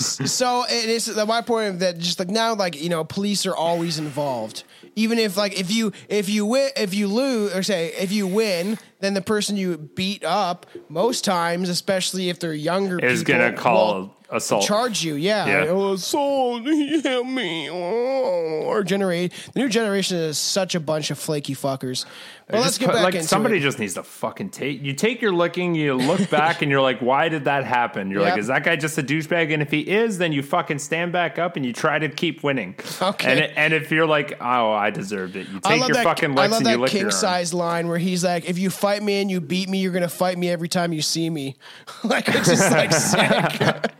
So it is my point of that just like now, like, you know, police are always involved. Even if like if you if you win if you lose or say if you win, then the person you beat up most times, especially if they're younger, is people, gonna call well, assault, charge you, yeah, yeah. Like, oh, assault, you hit me, oh. Or generate the new generation is such a bunch of flaky fuckers. Well, let's get back like, into somebody it. Just needs to fucking take you take your licking, you look back and you're like, why did that happen? You're yep. like, is that guy just a douchebag? And if he is, then you fucking stand back up and you try to keep winning. Okay. And, and if you're like, oh, I deserved it, you take your that, fucking licks and you lick your arm. I love that king size line where he's like, if you fight me and you beat me, you're gonna fight me every time you see me. Like it's just like sick.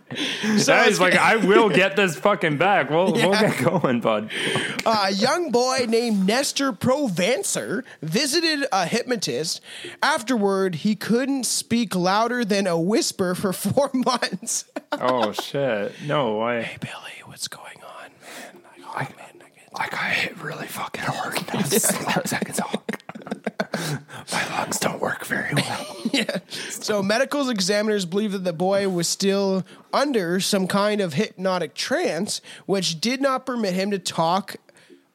So that is like, I will get this fucking back. We'll yeah. we'll get going, bud. A young boy named Nestor Provencer visited a hypnotist. Afterward, he couldn't speak louder than a whisper for four months. Oh shit! No way. Hey Billy, what's going on, man? Like, oh, I, man, I like I hit really fucking hard. Seconds off. My lungs don't work very well. Yeah. So medical examiners believe that the boy was still under some kind of hypnotic trance, which did not permit him to talk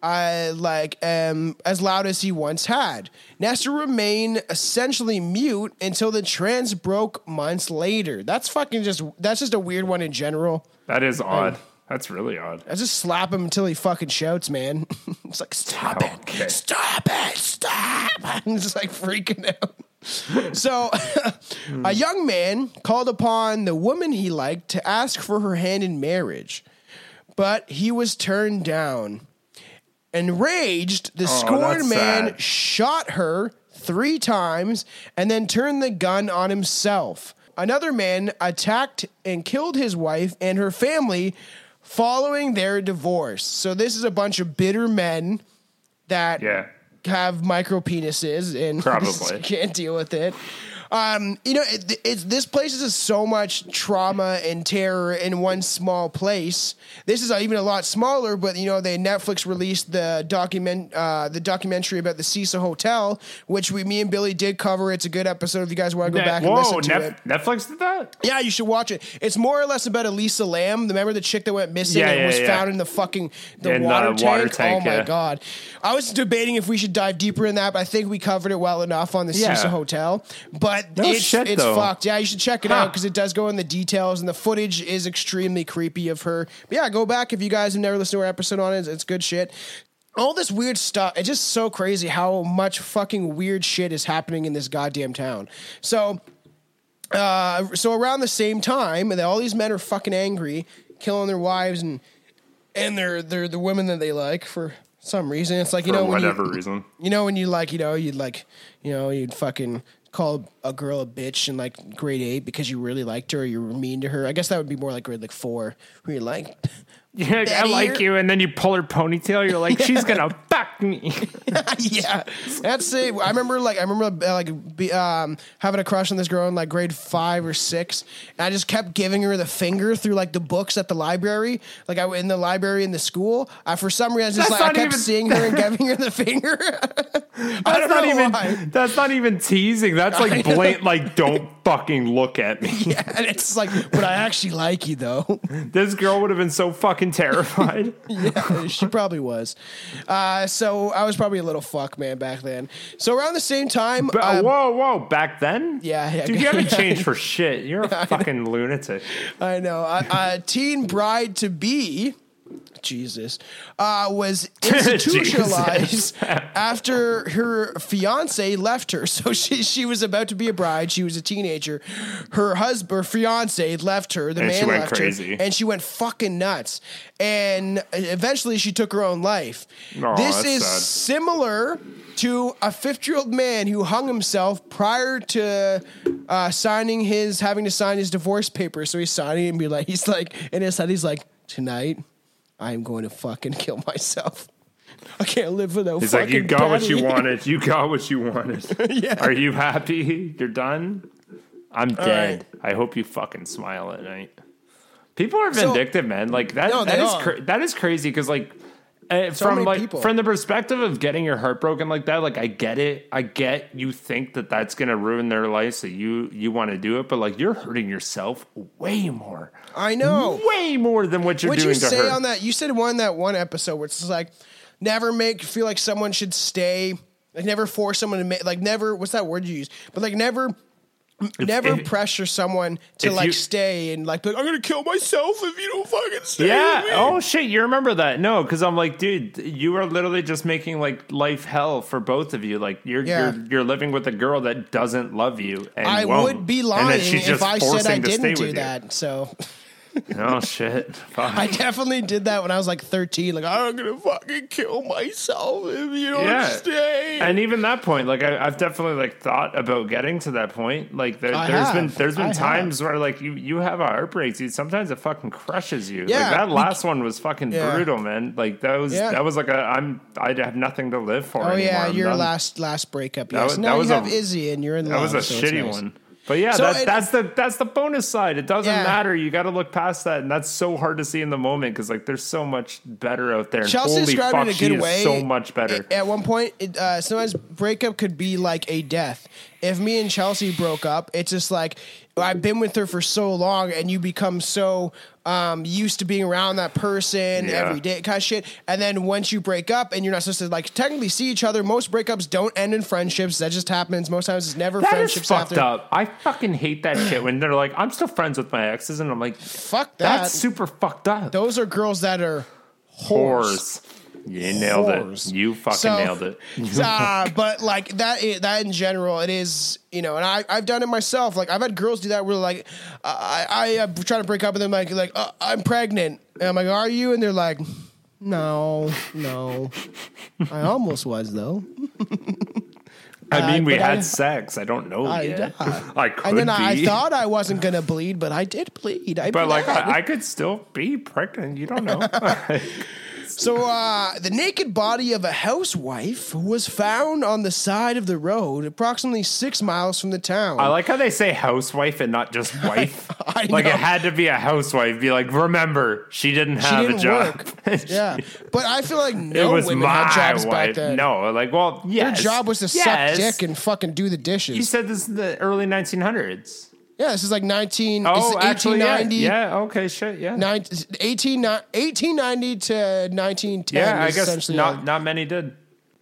uh, like um, as loud as he once had. Nestor remained essentially mute until the trance broke months later. That's fucking just that's just a weird one in general. That is odd. Um, That's really odd. I just slap him until he fucking shouts, man. It's like, stop oh, it. Okay. Stop it. Stop. I'm just like freaking out. So a young man called upon the woman he liked to ask for her hand in marriage, but he was turned down. Enraged, the oh, scorned man sad. shot her three times and then turned the gun on himself. Another man attacked and killed his wife and her family following their divorce. So this is a bunch of bitter men that yeah. have micro penises and can't deal with it. Um, you know, it, it's this place is just so much trauma and terror in one small place. This is even a lot smaller, but you know, they Netflix released the document uh, the documentary about the Cecil Hotel, which we, me and Billy did cover. It's a good episode if you guys want to go back Whoa, and listen to Nef- it. Netflix did that? Yeah, you should watch it. It's more or less about Elisa Lam. Remember the chick that went missing yeah, and yeah, was yeah. found in the fucking the in water, the tank? water tank? Oh yeah. my god! I was debating if we should dive deeper in that, but I think we covered it well enough on the yeah. Cecil Hotel. But no it's, shit, it's fucked. Yeah, you should check it huh. out because it does go in the details, and the footage is extremely creepy of her. But yeah, go back if you guys have never listened to our episode on it. It's good shit. All this weird stuff. It's just so crazy how much fucking weird shit is happening in this goddamn town. So, uh, so around the same time, and all these men are fucking angry, killing their wives and and their their the women that they like for some reason. It's like you for know whatever when you, reason. You know when you like you know you'd like you know you'd fucking. call a girl a bitch in like grade eight because you really liked her or you were mean to her. I guess that would be more like grade like four where you're like, yeah, I like you, and then you pull her ponytail. You're like, she's gonna fuck me. yeah, that's it. I remember like I remember like be, um, having a crush on this girl in like grade five or six, and I just kept giving her the finger through like the books at the library. Like I in the library in the school. I for some reason just that's like I kept even... seeing her and giving her the finger. That's I don't not know even why. That's not even teasing. That's like blatant, like, don't fucking look at me. Yeah, and it's like, but I actually like you, though. This girl would have been so fucking terrified. Yeah, she probably was. Uh, so I was probably a little fuck, man, back then. So around the same time... But, um, whoa, whoa, back then? Yeah. yeah Dude, you haven't changed for shit. You're a fucking lunatic. I know. Uh, uh, teen bride-to-be... Jesus, uh, was institutionalized after her fiance left her. So she she was about to be a bride. She was a teenager. Her husband, her fiance, left her. The and man she went left crazy. her, and she went fucking nuts. And eventually, she took her own life. Oh, this is sad. Similar to a fifty-year-old man who hung himself prior to uh, signing his having to sign his divorce papers. So he's signing and be like, he's like in his head, he's like, tonight I'm going to fucking kill myself. I can't live without fucking It's like, you got daddy. what you wanted. You got what you wanted. yeah. Are you happy? You're done? I'm All dead. Right. I hope you fucking smile at night. People are vindictive, so, man. Like, that, no, that is cra- that is crazy because, like, uh, so from like people. from the perspective of getting your heart broken like that, like, I get it. I get you think that that's going to ruin their life, so you, you want to do it, but, like, you're hurting yourself way more. I know. Way more than what you're What'd doing you to say her. On that? You said one that one episode where it's like, never make feel like someone should stay, like never force someone to make, like never, what's that word you use? But like never, if, never if, pressure someone to like you, stay and like, like, I'm going to kill myself if you don't fucking stay. Yeah. Oh shit. You remember that? No. Cause I'm like, dude, you are literally just making like life hell for both of you. Like you're, yeah. you're, you're living with a girl that doesn't love you. And I won't. would be lying if I said I didn't do that. You. So oh shit! Fuck. I definitely did that when I was like thirteen. Like I'm gonna fucking kill myself if you don't yeah. stay. And even that point, like I, I've definitely like thought about getting to that point. Like there, there's have. been there's been I times have. where like you you have a heartbreak, dude. Sometimes it fucking crushes you. Yeah, like, that last we, one was fucking yeah. brutal, man. Like that was yeah. that was like a I'm I have nothing to live for. Oh anymore. yeah, I'm your done. last last breakup. Yes, that was, now that you was have a, Izzy, and you're in love. That was a so shitty nice. one. But yeah, so that, it, that's the that's the bonus side. It doesn't yeah. matter. You got to look past that, and that's so hard to see in the moment because like there's so much better out there. Chelsea Holy described fuck, it in a good way. So much better. At one point, it, uh, sometimes breakup could be like a death. If me and Chelsea broke up, it's just like I've been with her for so long, and you become so um, used to being around that person yeah. every day, kind of shit. And then once you break up, and you're not supposed to like technically see each other. Most breakups don't end in friendships. That just happens. Most times, it's never that friendships. That is fucked after. up. I fucking hate that shit when they're like, "I'm still friends with my exes," and I'm like, "Fuck that." That's super fucked up. Those are girls that are whores. whores. You nailed Whores. it. You fucking so, nailed it. uh, but like that, is, that in general, it is, you know, and I, I've done it myself. Like I've had girls do that where like, uh, I, I try to break up with them. Like, like uh, I'm pregnant. And I'm like, are you? And they're like, no, no. I almost was though. I mean, uh, we had I, sex. I don't know I, yet. Uh, I could And then be. I thought I wasn't going to bleed, but I did bleed. I but bled. like, I, I could still be pregnant. You don't know. So uh, the naked body of a housewife was found on the side of the road approximately six miles from the town. I like how they say housewife and not just wife. I, I like know. It had to be a housewife. Be like, remember, she didn't have she didn't a job. Work. Yeah. But I feel like no it was women my had jobs wife. Back then. No, like, well, yes. Their job was to yes. suck dick and fucking do the dishes. You said this is the early nineteen hundreds. Yeah, this is like nineteen. Oh, it's actually, eighteen ninety. Yeah. yeah, okay, shit, yeah. nineteen, eighteen, eighteen ninety to nineteen ten. Yeah, I guess not, like, not many did.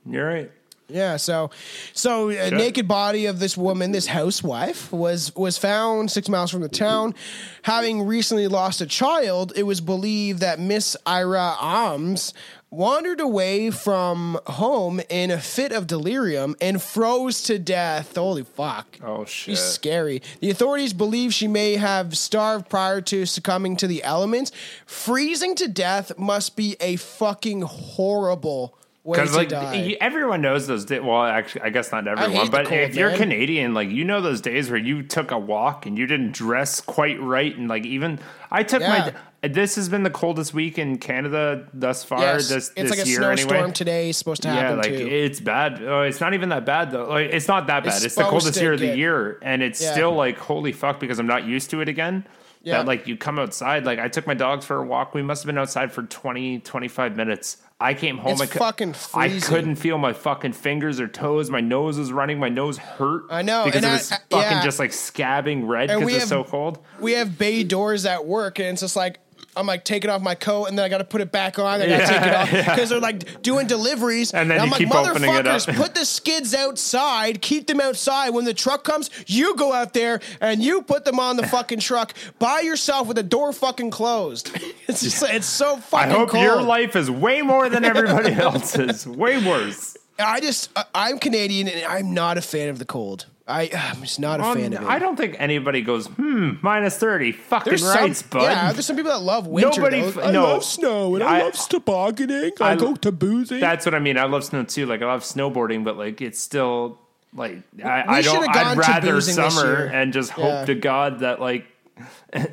You're right. Yeah, so so a naked body of this woman, this housewife, was, was found six miles from the town. Having recently lost a child, it was believed that Miss Ira Arms wandered away from home in a fit of delirium and froze to death. Holy fuck. Oh, shit. She's scary. The authorities believe she may have starved prior to succumbing to the elements. Freezing to death must be a fucking horrible way to like, die. Everyone knows those days. Well, actually, I guess not everyone, but cold, if man. You're Canadian, like, you know those days where you took a walk and you didn't dress quite right. And, like, even I took yeah. my... This has been the coldest week in Canada thus far. Yes, this it's this like a year snowstorm anyway. Today is supposed to happen. Yeah, like too. It's bad. Oh, it's not even that bad though. Like, it's not that bad. It's, it's the coldest year of the year, and it's yeah. still like holy fuck because I'm not used to it again. Yeah. That like you come outside. Like I took my dogs for a walk. We must have been outside for twenty, twenty-five minutes. I came home. It's I, fucking freezing. I couldn't feel my fucking fingers or toes. My nose was running. My nose hurt. I know. Because and it was I, fucking yeah. just like scabbing red because it's so cold. We have bay doors at work and it's just like, I'm like taking off my coat and then I got to put it back on. I got to yeah, take it off because yeah. they're like doing deliveries. And then and I'm you like, keep opening it up. Put the skids outside, keep them outside. When the truck comes, you go out there and you put them on the fucking truck by yourself with the door fucking closed. It's just, yeah. it's so fucking cold. I hope cold. Your life is way more than everybody else's. Way worse. I just, I'm Canadian and I'm not a fan of the cold. I, I'm just not a um, fan of it. I don't think anybody goes, hmm, minus thirty. Fucking there's rights, some, bud. Yeah, there's some people that love winter. Nobody, f- I no. love snow, and I, I love tobogganing. I, I go caboozing. That's what I mean. I love snow, too. Like, I love snowboarding, but, like, it's still, like, I, I don't, I'd rather summer and just hope yeah. to God that, like,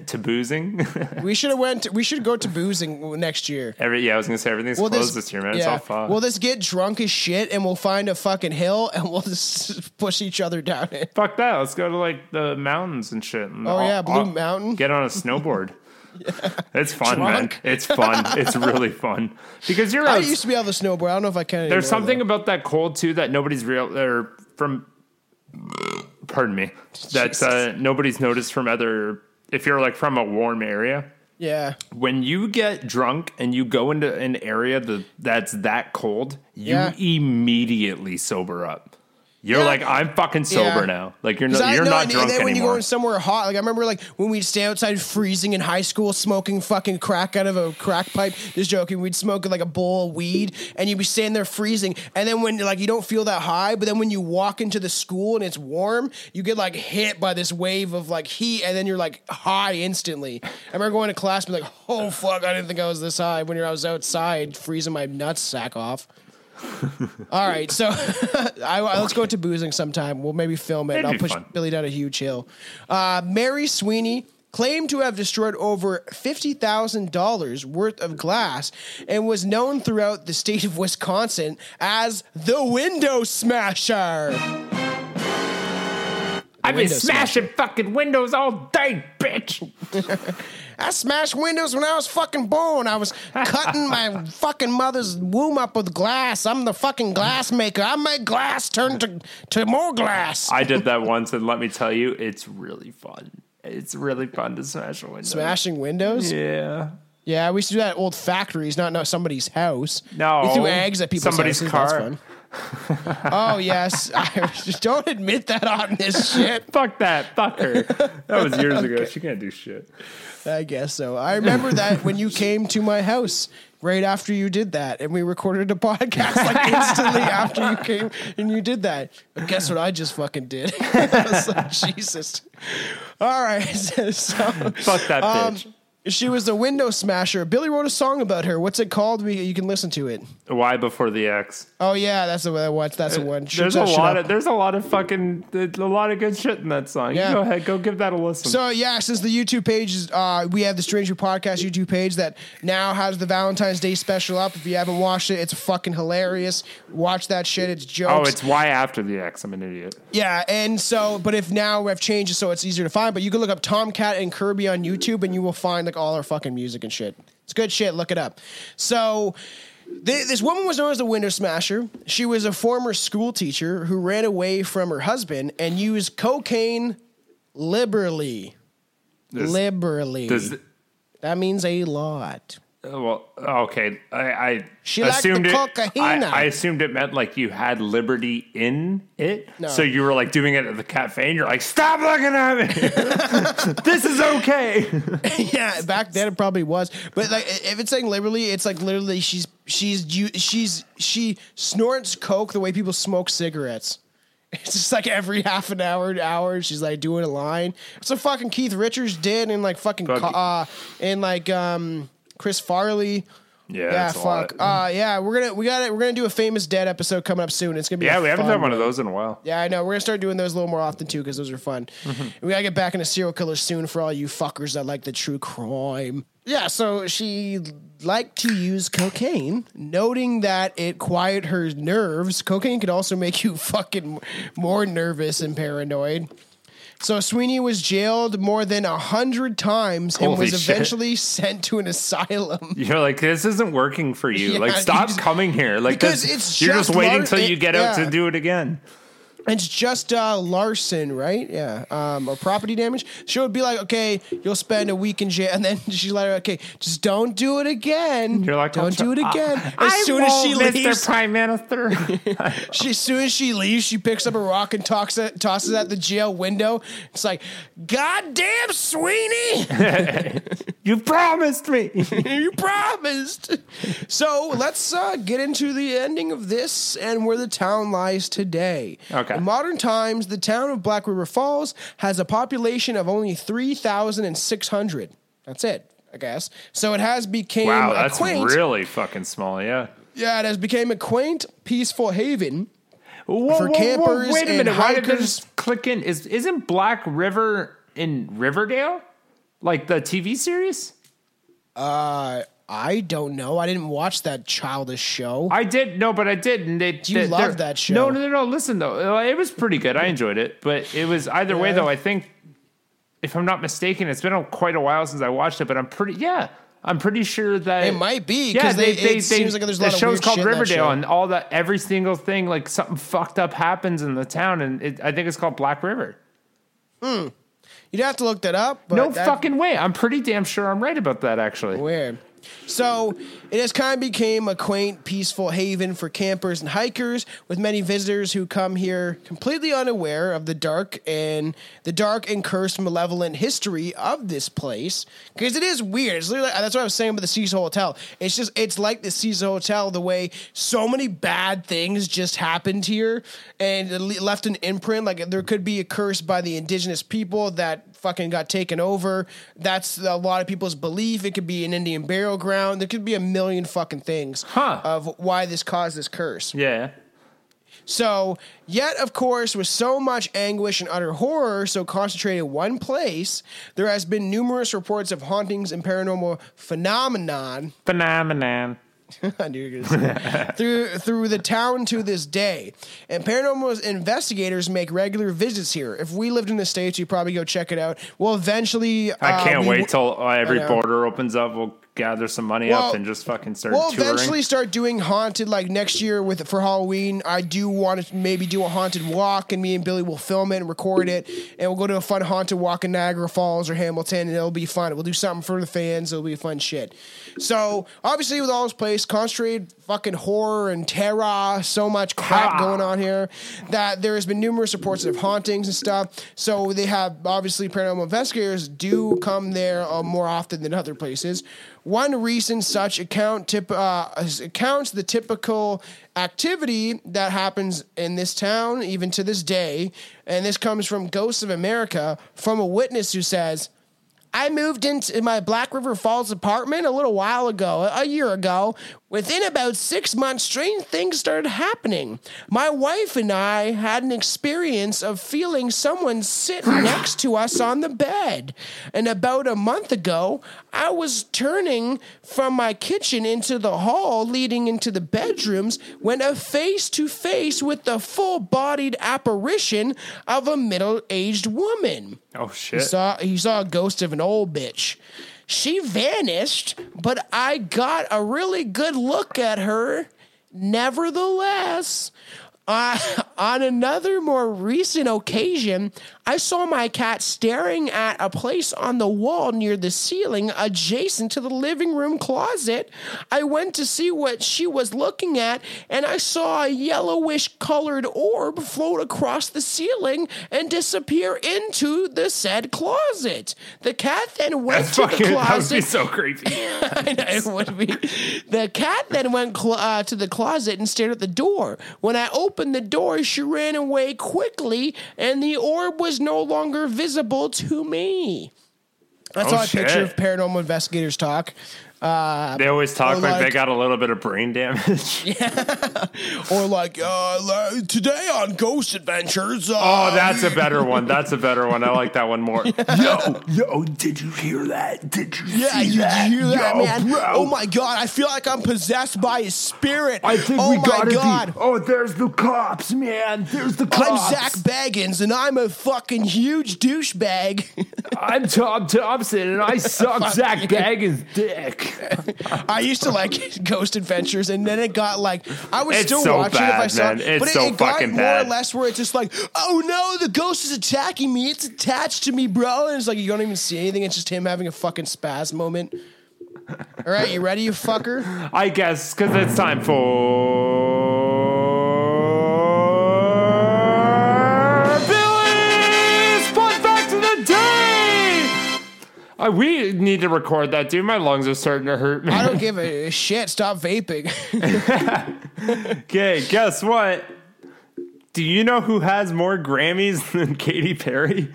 to boozing. we should have went. We should go to boozing next year. Every yeah, I was gonna say everything's we'll closed this, this year, man. Yeah. It's all fun. We'll just get drunk as shit, and we'll find a fucking hill, and we'll just push each other down it. Fuck that. Let's go to like the mountains and shit. And oh all, yeah, Blue all, Mountain. Get on a snowboard. yeah. It's fun, drunk? Man. It's fun. It's really fun because you're. I used to be able to snowboard. I don't know if I can. There's something though. About that cold too that nobody's real. Or from. Pardon me. That uh, nobody's noticed from other. If you're like from a warm area, yeah. When you get drunk and you go into an area that, that's that cold, you yeah. immediately sober up. You're yeah. like, I'm fucking sober yeah. now. Like you're no, you're no, not and, drunk and then anymore. When you go in somewhere hot, like I remember, like when we'd stay outside freezing in high school, smoking fucking crack out of a crack pipe. Just joking, we'd smoke like a bowl of weed, and you'd be standing there freezing. And then when like you don't feel that high, but then when you walk into the school and it's warm, you get like hit by this wave of like heat, and then you're like high instantly. I remember going to class and be like, oh fuck, I didn't think I was this high when I was outside freezing my nutsack off. All right, so I, let's go to boozing sometime. We'll maybe film it. It'd I'll push fun. Billy down a huge hill. Uh, Mary Sweeney claimed to have destroyed over fifty thousand dollars worth of glass and was known throughout the state of Wisconsin as the Window Smasher. I've been smashing smasher. fucking windows all day, bitch. I smashed windows when I was fucking born. I was cutting my fucking mother's womb up with glass. I'm the fucking glass maker. I make glass turn to, to more glass. I did that once, and let me tell you, it's really fun. It's really fun to smash a window. Smashing windows? Yeah. Yeah, we used to do that at old factories, not, not somebody's house. No. We threw eggs at people's somebody's houses. Car. That's fun. Oh yes, I just don't admit that on this shit. Fuck that, fuck her. That was years okay. ago. She can't do shit. I guess so. I remember that when you came to my house right after you did that, and we recorded a podcast like instantly after you came and you did that. But guess what? I just fucking did. I was like, Jesus. All right. So, fuck that bitch. Um, she was a window smasher. Billy wrote a song about her. What's it called? We you can listen to it. Why Before the X? Oh yeah, that's the one I watched. That's the one. Shoot there's a lot of there's a lot of fucking a lot of good shit in that song. Yeah. Go ahead, go give that a listen. So yeah, since the YouTube page is, uh, we have the Stranger Podcast YouTube page that now has the Valentine's Day special up. If you haven't watched it, it's fucking hilarious. Watch that shit. It's jokes. Oh, it's Why After the X. I'm an idiot. Yeah, and so but if now we've changed it so it's easier to find. But you can look up Tomcat and Kirby on YouTube, and you will find like all our fucking music and shit. It's good shit. Look it up. So. This woman was known as the Window Smasher. She was a former school teacher who ran away from her husband and used cocaine liberally. This, liberally. This, that means a lot. Uh, well, okay. I, I she assumed liked the it, cocaine. I, I assumed it meant like you had liberty in it. No. So you were like doing it at the cafe and you're like, stop looking at me. This is okay. Yeah, back then it probably was. But like, if it's saying liberally, it's like literally she's She's she's she snorts coke the way people smoke cigarettes. It's just like every half an hour, an hour, she's like doing a line. That's what fucking Keith Richards did, and like fucking fuck. uh, and like um Chris Farley. Yeah, yeah, fuck. Uh, yeah, we're gonna we got it. We're gonna do a Famous Dead episode coming up soon. It's gonna be yeah. We haven't done one of those in a while. Yeah, I know. We're gonna start doing those a little more often too because those are fun. Mm-hmm. We gotta get back into serial killers soon for all you fuckers that like the true crime. Yeah, so she liked to use cocaine, noting that it quieted her nerves. Cocaine could also make you fucking more nervous and paranoid. So Sweeney was jailed more than a hundred times and Holy was eventually shit. sent to an asylum. You're like, this isn't working for you. Yeah, like, stop just, coming here. Like, because this, it's you're just, just waiting until you get yeah. out to do it again. It's just uh, Larson, right? Yeah. Um, or property damage. She would be like, okay, you'll spend a week in jail. And then she's like, okay, just don't do it again. You're like, don't do it again. Uh, as I soon as she leaves. Mister Prime Minister. she, as soon as she leaves, she picks up a rock and talks at, tosses at the jail window. It's like, goddamn Sweeney. You promised me. You promised. So let's uh, get into the ending of this and where the town lies today. Okay. In modern times, the town of Black River Falls has a population of only three thousand six hundred. That's it, I guess. So it has became wow, that's a quaint, really fucking small, yeah. Yeah, it has become a quaint, peaceful haven whoa, for whoa, campers whoa, wait a minute, and hikers. Why did this click in? Is, isn't Black River in Riverdale? Like the T V series? Uh... I don't know. I didn't watch that childish show. I did. No, but I did. And they, you love that show. No, no, no. Listen, though. It was pretty good. I enjoyed it. But it was either yeah. way, though. I think, if I'm not mistaken, it's been a, quite a while since I watched it. But I'm pretty, yeah. I'm pretty sure that. It might be. Yeah, they, they, it they, seems they, like there's a lot of weird shit in that show. The show's called Riverdale. And all that, every single thing, like something fucked up happens in the town. And it, I think it's called Black River. Hmm. You'd have to look that up. But no that, fucking way. I'm pretty damn sure I'm right about that, actually. Weird. So it has kind of became a quaint, peaceful haven for campers and hikers, with many visitors who come here completely unaware of the dark and the dark and cursed malevolent history of this place. Because it is weird. It's literally, that's what I was saying about the Cecil Hotel. It's just it's like the Cecil Hotel, the way so many bad things just happened here and it left an imprint. Like there could be a curse by the indigenous people that fucking got taken over. That's a lot of people's belief. It could be an Indian burial ground. There could be a million fucking things huh. of why this caused this curse. Yeah. So, yet, of course, with so much anguish and utter horror so concentrated in one place, there has been numerous reports of hauntings and paranormal phenomenon. Phenomenon. I knew you were going to say through, through the town to this day. And paranormal investigators make regular visits here. If we lived in the States, you'd probably go check it out. We'll eventually... Uh, I can't we, wait till every border opens up. We'll gather some money well, up and just fucking start we'll touring. We'll eventually start doing haunted, like next year with for Halloween. I do want to maybe do a haunted walk, and me and Billy will film it and record it. And we'll go to a fun haunted walk in Niagara Falls or Hamilton, and it'll be fun. We'll do something for the fans. It'll be fun shit. So, obviously, with all this place, concentrated fucking horror and terror, so much crap ah. going on here, that there has been numerous reports of hauntings and stuff. So, they have, obviously, paranormal investigators do come there uh, more often than other places. One recent such account tip, uh, accounts the typical activity that happens in this town, even to this day, and this comes from Ghosts of America, from a witness who says, I moved into my Black River Falls apartment a little while ago, a year ago, Within about six months, strange things started happening. My wife and I had an experience of feeling someone sit next to us on the bed. And about a month ago, I was turning from my kitchen into the hall leading into the bedrooms when a face-to-face with the full-bodied apparition of a middle-aged woman. Oh, shit. He saw, he saw a ghost of an old bitch. She vanished, but I got a really good look at her. Nevertheless, uh, on another more recent occasion, I saw my cat staring at a place on the wall near the ceiling adjacent to the living room closet. I went to see what she was looking at, and I saw a yellowish-colored orb float across the ceiling and disappear into the said closet. The cat then went That's to fucking, the closet. That would be so creepy. I know, it would be. The cat then went cl- uh, to the closet and stared at the door. When I opened the door, she ran away quickly, and the orb was no longer visible to me. That's oh, how I shit. picture paranormal investigators talk. Uh, they always talk like, like they got a little bit of brain damage. Yeah. Or like, uh, today on Ghost Adventures. Uh, oh, that's a better one. That's a better one. I like that one more. Yeah. Yo, yo, did you hear that? Did you yeah, see you, that? Did you hear that, yo, man? Bro. Oh, my God. I feel like I'm possessed by a spirit. I think oh we got it. Oh, there's the cops, man. There's the cops. I'm Zak Bagans, and I'm a fucking huge douchebag. I'm Tom Thompson, and I suck Zak Bagans' dick. I used to like Ghost Adventures, and then it got like I would it's still so watch bad, it if I saw it, it's but it, so it got more bad. Or less where it's just like, oh no, the ghost is attacking me, it's attached to me, bro, and it's like you don't even see anything, it's just him having a fucking spaz moment. All right, you ready, you fucker? I guess, because it's time for Billy's Fun Fact of the Day! Uh, we need to record that, dude. My lungs are starting to hurt me. I don't give a shit. Stop vaping. Okay, guess what? Do you know who has more Grammys than Katy Perry?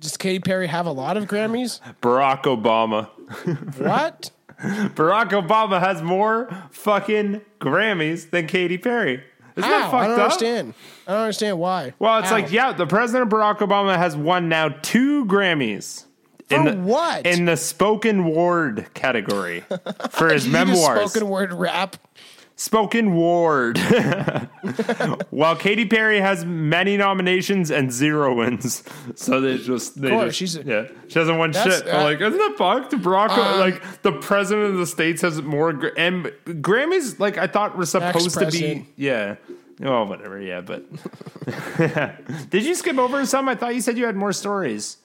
Does Katy Perry have a lot of Grammys? Barack Obama. What? Barack Obama has more fucking Grammys than Katy Perry. Isn't How? that fucked up? I don't up? understand. I don't understand why. Well, it's How? like, yeah, the president Barack Obama has won now two Grammys. For in the, what? In the spoken word category for his memoirs. Spoken word rap. Spoken word. While Katy Perry has many nominations and zero wins. So they just... They of course, just she's a, yeah, she hasn't won shit. Uh, like, isn't that fucked? Barack, uh, like, the president of the States has more... And Grammys, like, I thought were supposed to be... Yeah. Oh, whatever, yeah, but... Did you skip over some? I thought you said you had more stories.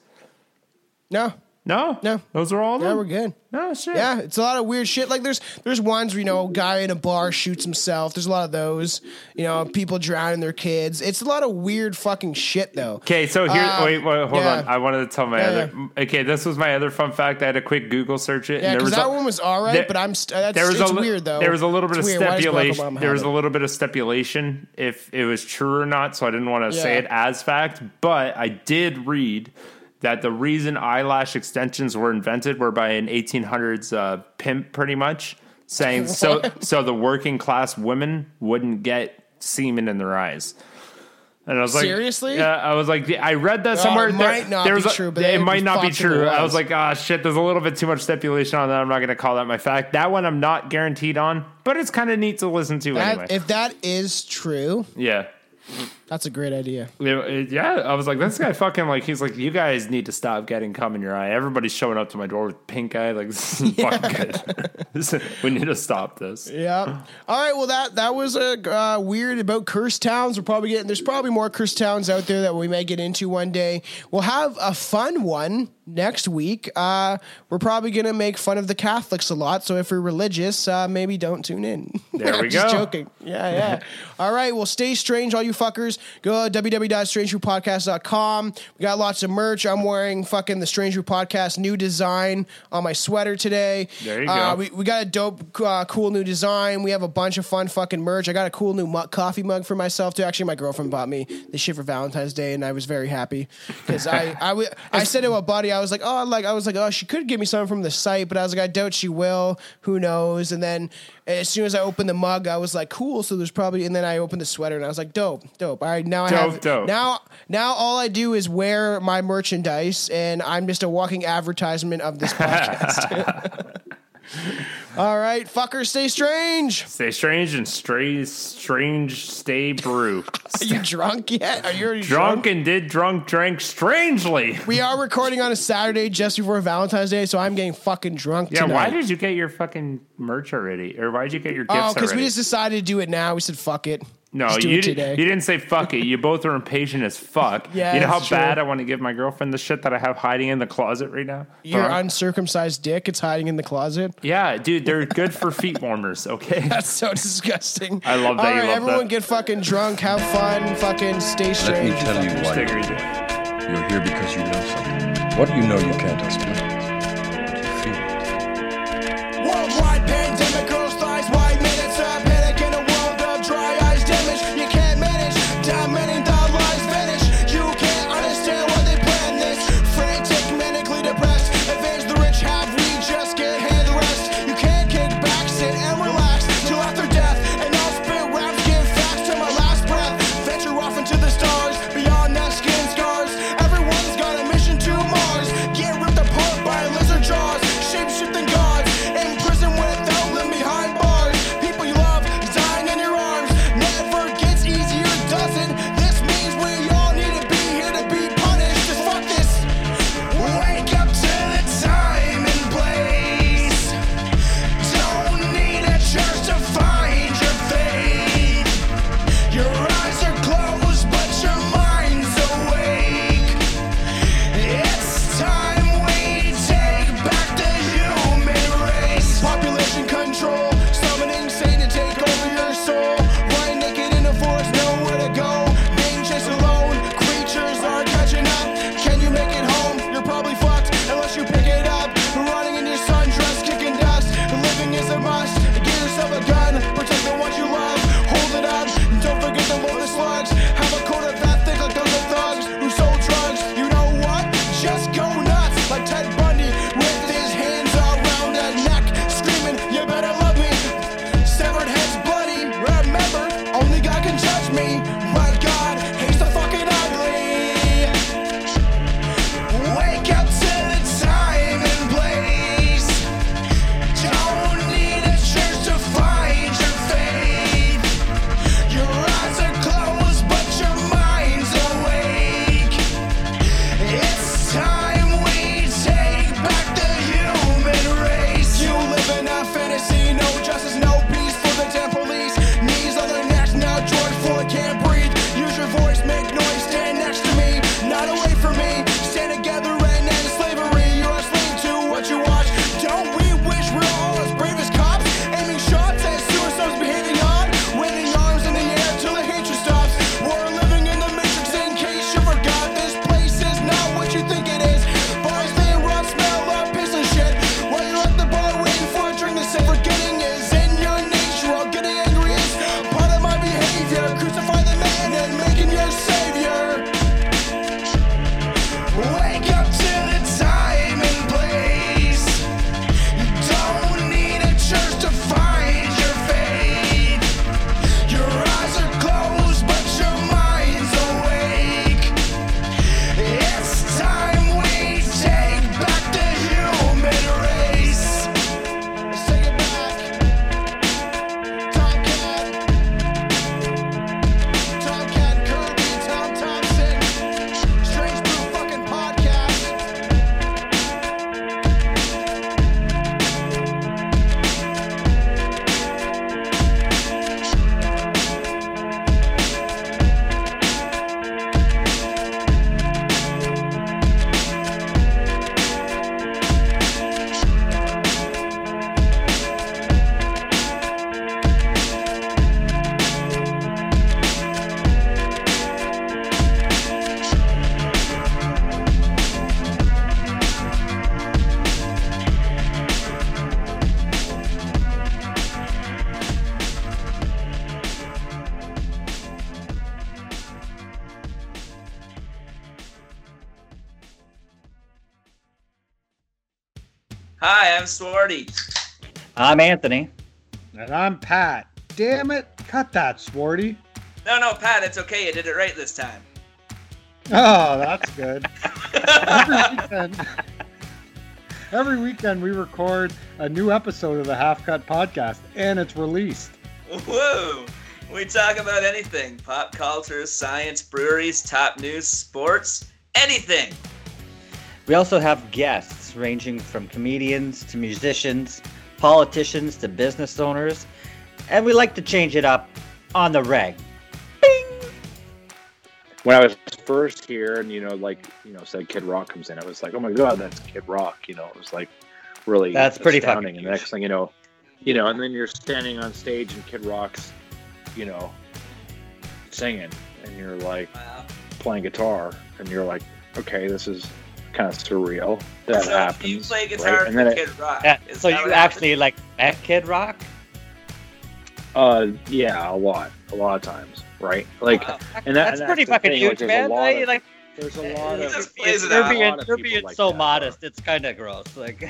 No. No? No. Those are all of them? Yeah, we're good. Oh, shit. Yeah, it's a lot of weird shit. Like, there's there's ones where, you know, a guy in a bar shoots himself. There's a lot of those. You know, people drowning their kids. It's a lot of weird fucking shit, though. Okay, so here... Uh, wait, wait, hold yeah. on. I wanted to tell my yeah, other... Yeah. Okay, this was my other fun fact. I had a quick Google search it. Yeah, because that a, one was all right, there, but I'm... St- that's, there was it's a, weird, though. There was a little bit it's of stipulation. There was it? a little bit of stipulation if it was true or not, so I didn't want to yeah. say it as fact, but I did read... that the reason eyelash extensions were invented were by an eighteen hundreds uh, pimp, pretty much, saying what? so so the working class women wouldn't get semen in their eyes. And I was like, seriously? Yeah, I was like, I read that no, somewhere. It might there, not there was be a, true, but it might not be true. I was like, ah, oh, shit, there's a little bit too much stipulation on that. I'm not going to call that my fact. That one I'm not guaranteed on, but it's kind of neat to listen to that, anyway. If that is true. Yeah. That's a great idea. Yeah, I was like, this guy fucking like, he's like, you guys need to stop getting cum in your eye. Everybody's showing up to my door with pink eye. Like, this isn't yeah. fucking good. This, we need to stop this. Yeah. All right. Well, that that was a uh, weird about cursed towns. We're probably getting there's probably more cursed towns out there that we may get into one day. We'll have a fun one next week. Uh, we're probably gonna make fun of the Catholics a lot. So if you're religious, uh, maybe don't tune in. There we just go. Just joking. Yeah, yeah. All right. Well, stay strange, all you fuckers. Go to w w w dot strangeroo podcast dot com. We got lots of merch. I'm wearing fucking the Strangeroo Podcast new design on my sweater today. There you uh, go. We, we got a dope, uh, cool new design. We have a bunch of fun fucking merch. I got a cool new mu- coffee mug for myself, too. Actually, my girlfriend bought me this shit for Valentine's Day, and I was very happy because I, I, w- I said to a buddy, I was like, oh, like I was like, oh, she could give me something from the site, but I was like, I doubt she will. Who knows? And then as soon as I opened the mug, I was like, cool. So there's probably, and then I opened the sweater and I was like, dope, dope. All right, now I dope, have dope. now now all I do is wear my merchandise, and I'm just a walking advertisement of this podcast. All right, fuckers, stay strange. Stay strange and stray, strange stay brew. Are you drunk yet? Are you already drunk? Drunk and did drunk drank strangely. We are recording on a Saturday just before Valentine's Day, so I'm getting fucking drunk yeah, tonight. Yeah, why did you get your fucking merch already? Or why did you get your gifts already? Oh, because we just decided to do it now. We said, fuck it. No, Let's you didn't. You didn't say fuck it. You both are impatient as fuck. Yeah, you know how true. bad I want to give my girlfriend the shit that I have hiding in the closet right now. Your Barack. uncircumcised dick. It's hiding in the closet. Yeah, dude, they're good for feet warmers. Okay, that's so disgusting. I love that. All you right, love everyone, that. Get fucking drunk, have fun, fucking stay straight. Let me tell you why you're here, because you know something. What do you know you can't explain? What do you feel? Worldwide pandemic, girls' thighs, white men inside. Hi, I'm Swarty. I'm Anthony. And I'm Pat. Damn it, cut that, Swarty. No, no, Pat, it's okay. You did it right this time. Oh, that's good. Every weekend, every weekend we record a new episode of the Half Cut Podcast, and it's released. Whoa! We talk about anything. Pop culture, science, breweries, top news, sports, anything. We also have guests ranging from comedians to musicians, politicians to business owners, and we like to change it up on the reg. Bing! When I was first here and, you know, like, you know, said Kid Rock comes in, I was like, oh my God, that's Kid Rock. You know, it was like really that's pretty astounding. And the next thing you know, you know, and then you're standing on stage and Kid Rock's, you know, singing, and you're like wow. playing guitar, and you're like, okay, this is kind of surreal that so happens. You play guitar right? for Kid it, Rock. Yeah, so you actually like met Kid Rock? Uh, yeah, a lot, a lot of times, right? Like, wow. and that, that's and pretty that's fucking thing, huge, like, man. I, of, like, there's a lot of. Just plays it out. Being, lot of you're being like so that, modest. Right? It's kind of gross. Like.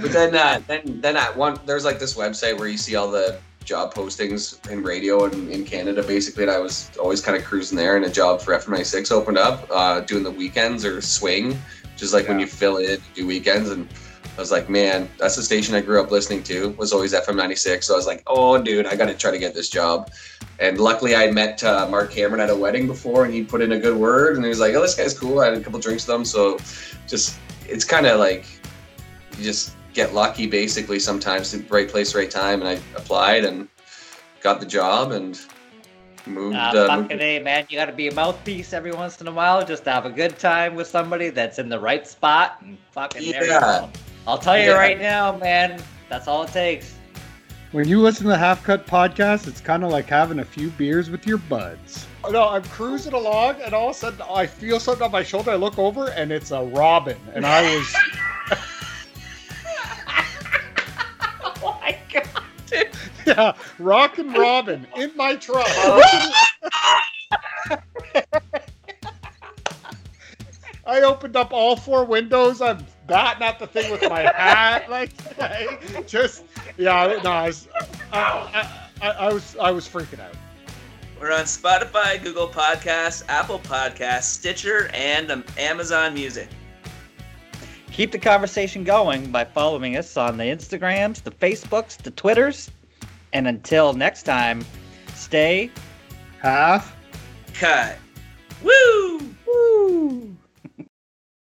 But then, uh, then, then at one, there's like this website where you see all the job postings in radio and in Canada, basically. And I was always kind of cruising there, and a job for F M ninety-six opened up, uh, doing the weekends or swing, which is like yeah. when you fill in, do weekends. And I was like, man, that's the station I grew up listening to, was always F M ninety-six. So I was like, oh, dude, I got to try to get this job. And luckily I met uh, Mark Cameron at a wedding before, and he put in a good word, and he was like, oh, this guy's cool. I had a couple drinks with him. So just, it's kind of like, you just get lucky basically sometimes, in right place, right time. And I applied and got the job and moved. Nah, uh, fucking moved. A, man. You got to be a mouthpiece every once in a while. Just have a good time with somebody that's in the right spot. And fucking yeah. there you go. I'll tell you yeah. right now, man, that's all it takes. When you listen to the Half Cut Podcast, it's kind of like having a few beers with your buds. No, I'm cruising along, and all of a sudden I feel something on my shoulder. I look over, and it's a robin. And I was... Oh my God, dude. Yeah, Rockin' Robin in my truck. I opened up all four windows. I'm batting at the thing with my hat, like, like just yeah. No, I was, I, I, I was, I was freaking out. We're on Spotify, Google Podcasts, Apple Podcasts, Stitcher, and Amazon Music. Keep the conversation going by following us on the Instagrams, the Facebooks, the Twitters. And until next time, stay half cut.